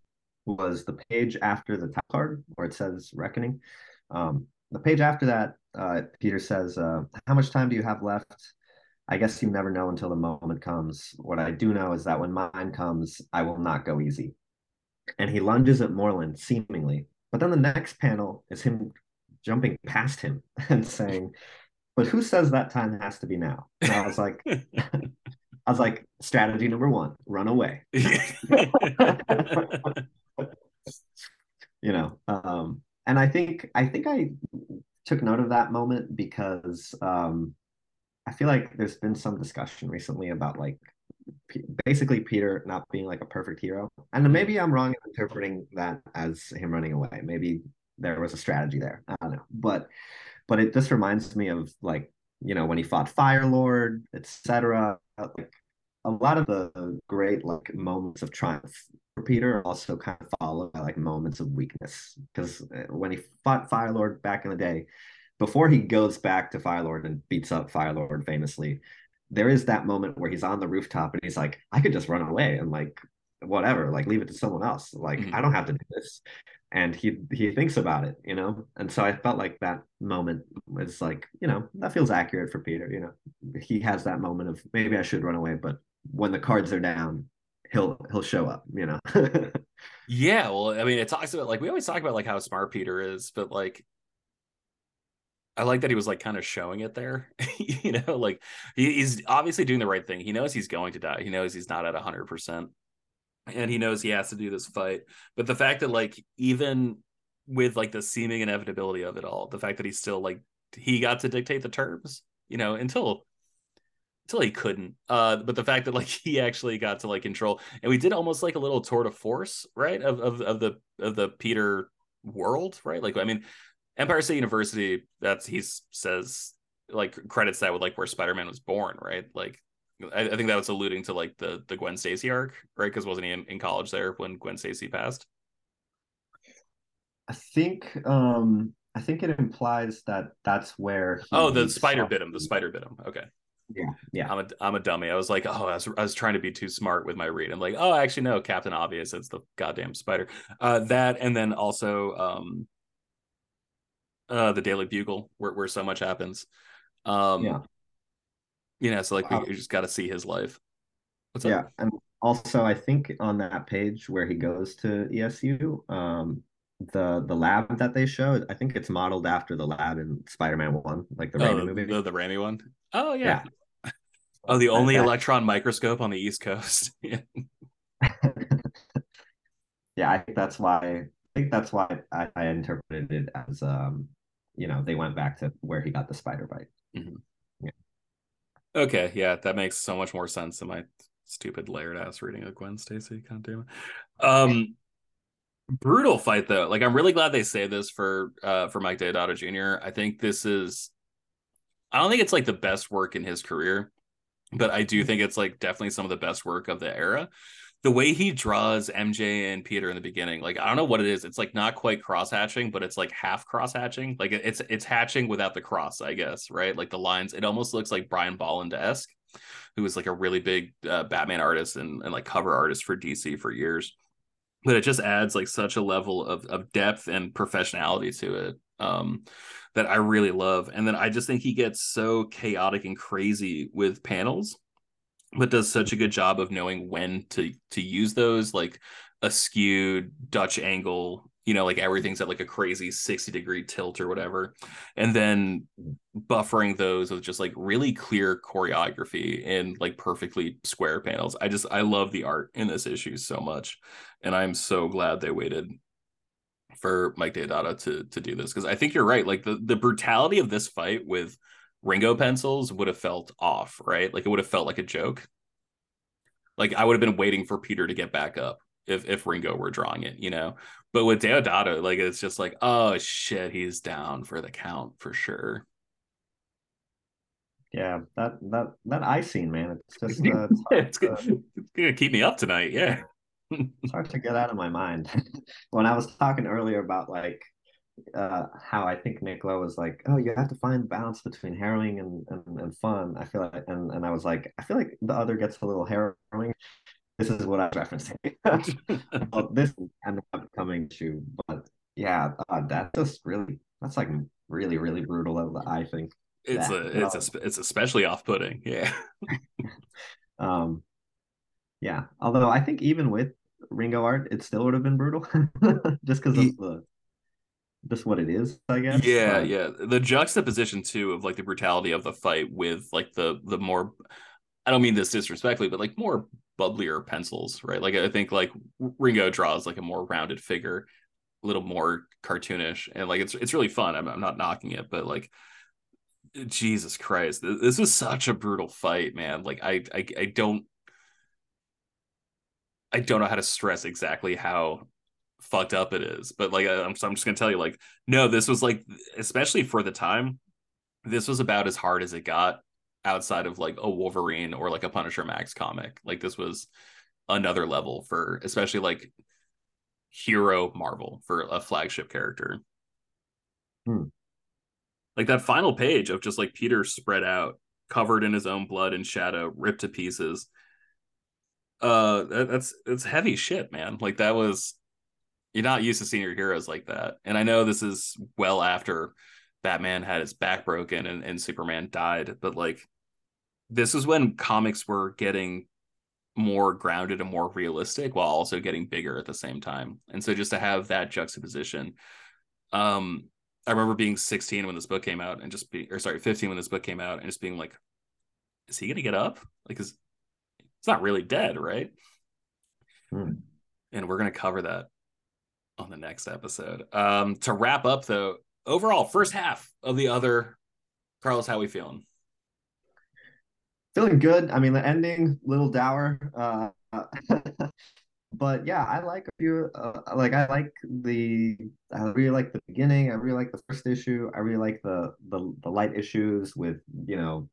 was the page after the title card where it says reckoning. Um the page after that, uh Peter says, uh how much time do you have left? I guess you never know until the moment comes. What I do know is that when mine comes, I will not go easy. And he lunges at Morlin seemingly, but then the next panel is him jumping past him and saying, but who says that time has to be now? And I was like, I was like, strategy number one, run away. You know, um, and I think I think I took note of that moment because um, I feel like there's been some discussion recently about like P- basically Peter not being like a perfect hero, and maybe I'm wrong in interpreting that as him running away. Maybe there was a strategy there. I don't know, but. But it just reminds me of like, you know, when he fought Fire Lord, et cetera. Like a lot of the great like moments of triumph for Peter are also kind of followed by like moments of weakness. Because when he fought Fire Lord back in the day, before he goes back to Fire Lord and beats up Fire Lord famously, there is that moment where he's on the rooftop and he's like, I could just run away and like whatever, like leave it to someone else. Like mm-hmm. I don't have to do this. And he he thinks about it, you know? And so I felt like that moment was like, you know, that feels accurate for Peter, you know? he has that moment of maybe I should run away, but when the cards are down, he'll he'll show up, you know. Yeah, well, I mean, it talks about, like, we always talk about like how smart Peter is, but like I like that he was like kind of showing it there. You know, like he, he's obviously doing the right thing. He knows he's going to die. He knows he's not at one hundred percent, and he knows he has to do this fight. But the fact that, like, even with like the seeming inevitability of it all, the fact that he's still like, he got to dictate the terms, you know, until until he couldn't. Uh, but the fact that like he actually got to like control, and we did almost like a little tour de force, right? Of of of the of the Peter world, right? Like, I mean, Empire State University, that's, he says, like, credits that with like where Spider-Man was born, right? Like, I, I think that was alluding to like the the Gwen Stacy arc, right? Because wasn't he in, in college there when Gwen Stacy passed? I think um, I think it implies that that's where. Oh, the spider bit him. The spider bit him. Okay. Yeah, yeah. I'm a I'm a dummy. I was like, oh, I was, I was trying to be too smart with my read. I'm like, oh, actually no, Captain Obvious. It's the goddamn spider. Uh, that, and then also. Um, Uh, the Daily Bugle, where, where so much happens. Um, yeah. You know, so like, wow. we, we just got to see his life. What's yeah. Up? And also, I think on that page where he goes to E S U, um, the the lab that they showed, I think it's modeled after the lab in Spider-Man one, like the oh, Raimi movie. The, the Raimi one? Oh, yeah. yeah. Oh, the only electron microscope on the East Coast. Yeah. Yeah, I think that's why, I think that's why I, I interpreted it as, um, you know, they went back to where he got the spider bite. Mm-hmm. Yeah. Okay, yeah, that makes so much more sense than my stupid layered ass reading of Gwen Stacy. God damn it. Um, brutal fight though. Like, I'm really glad they say this for uh, for Mike Deodato Junior I think this is, I don't think it's like the best work in his career, but I do think it's like definitely some of the best work of the era. The way he draws M J and Peter in the beginning, like, I don't know what it is. It's like not quite cross hatching, but it's like half cross hatching. Like it's it's hatching without the cross, I guess, right? Like the lines, it almost looks like Brian Bolland-esque, who was like a really big uh, Batman artist and, and like cover artist for D C for years. But it just adds like such a level of of depth and professionality to it um, that I really love. And then I just think he gets so chaotic and crazy with panels, but does such a good job of knowing when to to use those, like a skewed Dutch angle, you know, like everything's at like a crazy sixty degree tilt or whatever, and then buffering those with just like really clear choreography and like perfectly square panels. I just, I love the art in this issue so much, and I'm so glad they waited for Mike Deodato to to do this, because I think you're right, like the the brutality of this fight with Ringo pencils would have felt off, right? Like it would have felt like a joke. Like I would have been waiting for Peter to get back up if if Ringo were drawing it, you know. But with Deodato, like it's just like, oh shit, he's down for the count for sure. Yeah, that that that eye scene, man. It's just uh, it's, it's, to, gonna, it's gonna keep me up tonight. Yeah, it's hard to get out of my mind. When I was talking earlier about like. Uh, how I think Nick Lowe was like, oh, you have to find the balance between harrowing and, and, and fun. I feel like, and, and I was like, I feel like the other gets a little harrowing. This is what I was referencing. Well, this ended up coming to, but yeah, uh, that's just really, that's like really, really brutal of the eye thing. It's that, a, it's um, a, it's especially off-putting. Yeah. um, yeah. Although I think even with Ringo art, it still would have been brutal, just because of the. Just what it is, I guess. Yeah, but... yeah. The juxtaposition too of like the brutality of the fight with like the the more, I don't mean this disrespectfully, but like more bubblier pencils, right? Like I think like Ringo draws like a more rounded figure, a little more cartoonish, and like it's it's really fun. I'm I'm not knocking it, but like Jesus Christ, this is such a brutal fight, man. Like I I I don't I don't know how to stress exactly how fucked up it is, but like I'm, so I'm just gonna tell you, like, no, this was like, especially for the time, this was about as hard as it got outside of like a Wolverine or like a Punisher Max comic. Like this was another level for especially like hero Marvel, for a flagship character. hmm. Like that final page of just like Peter spread out, covered in his own blood and shadow, ripped to pieces, uh that, that's it's heavy shit, man. Like that was, you're not used to seeing your heroes like that. And I know this is well after Batman had his back broken and, and Superman died, but like this is when comics were getting more grounded and more realistic while also getting bigger at the same time. And so just to have that juxtaposition, um, I remember being sixteen when this book came out and just be, or sorry, fifteen when this book came out and just being like, is he going to get up? Like, is it's not really dead, right? Hmm. And we're going to cover that on the next episode. Um, to wrap up though, overall first half of the other, Carlos, how are we feeling? Feeling good. I mean, the ending, little dour, uh, but yeah, I like a few. Uh, like I like the. I really like the beginning. I really like the first issue. I really like the the, the light issues with, you know,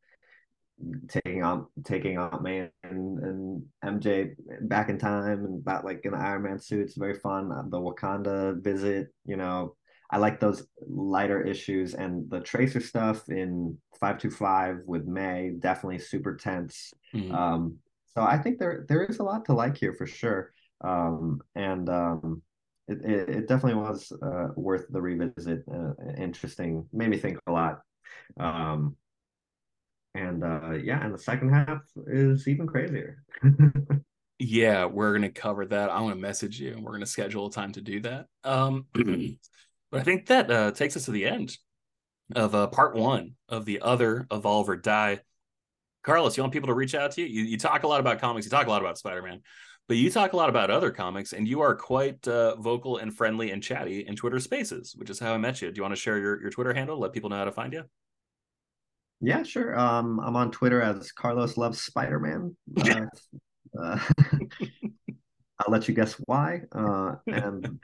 taking on taking Aunt May and, and M J back in time, and that, like, in the Iron Man suit. It's very fun. The Wakanda visit. You know, I like those lighter issues, and the Tracer stuff in five two five with May, definitely super tense. Mm-hmm. Um, so I think there there is a lot to like here for sure. Um, and um, it, it, it definitely was uh, worth the revisit. Uh, interesting, made me think a lot. Um, and uh, yeah, and the second half is even crazier. Yeah, we're going to cover that. I want to message you, and we're going to schedule a time to do that. Um, but I think that uh, takes us to the end of uh, part one of the other Evolve or Die. Carlos, you want people to reach out to you? you? You talk a lot about comics. You talk a lot about Spider-Man, but you talk a lot about other comics, and you are quite uh, vocal and friendly and chatty in Twitter Spaces, which is how I met you. Do you want to share your, your Twitter handle? Let people know how to find you. Yeah, sure. Um, I'm on Twitter as Carlos Loves Spider-Man. Uh, uh, I'll let you guess why. Uh, and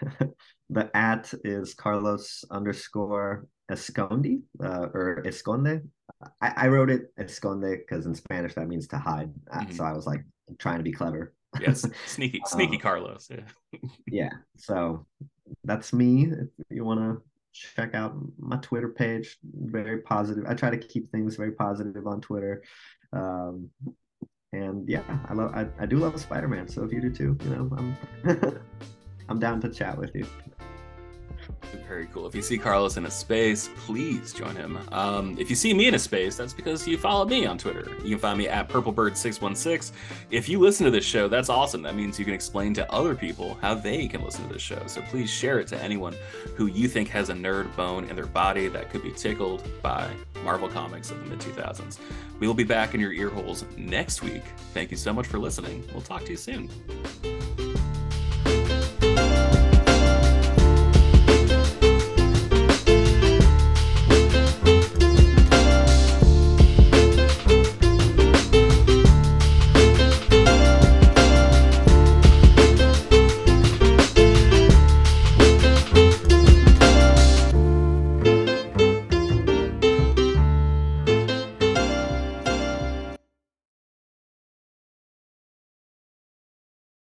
the, the at is Carlos underscore Escondi, uh, or Esconde. I, I wrote it Esconde because in Spanish that means to hide. Mm-hmm. So I was like trying to be clever. Yes, sneaky, sneaky uh, Carlos. Yeah. Yeah. So that's me. If you want to check out my Twitter page, very positive. I try to keep things very positive on Twitter. Um, and yeah, I love. I, I do love Spider-Man. So if you do too, you know, I'm I'm down to chat with you. Very cool. If you see Carlos in a space, please join him. Um, if you see me in a space, that's because you follow me on Twitter. You can find me at Purple Bird six one six. If you listen to this show, that's awesome. That means you can explain to other people how they can listen to this show. So please share it to anyone who you think has a nerd bone in their body that could be tickled by Marvel Comics of the mid two thousands. We will be back in your ear holes next week. Thank you so much for listening. We'll talk to you soon.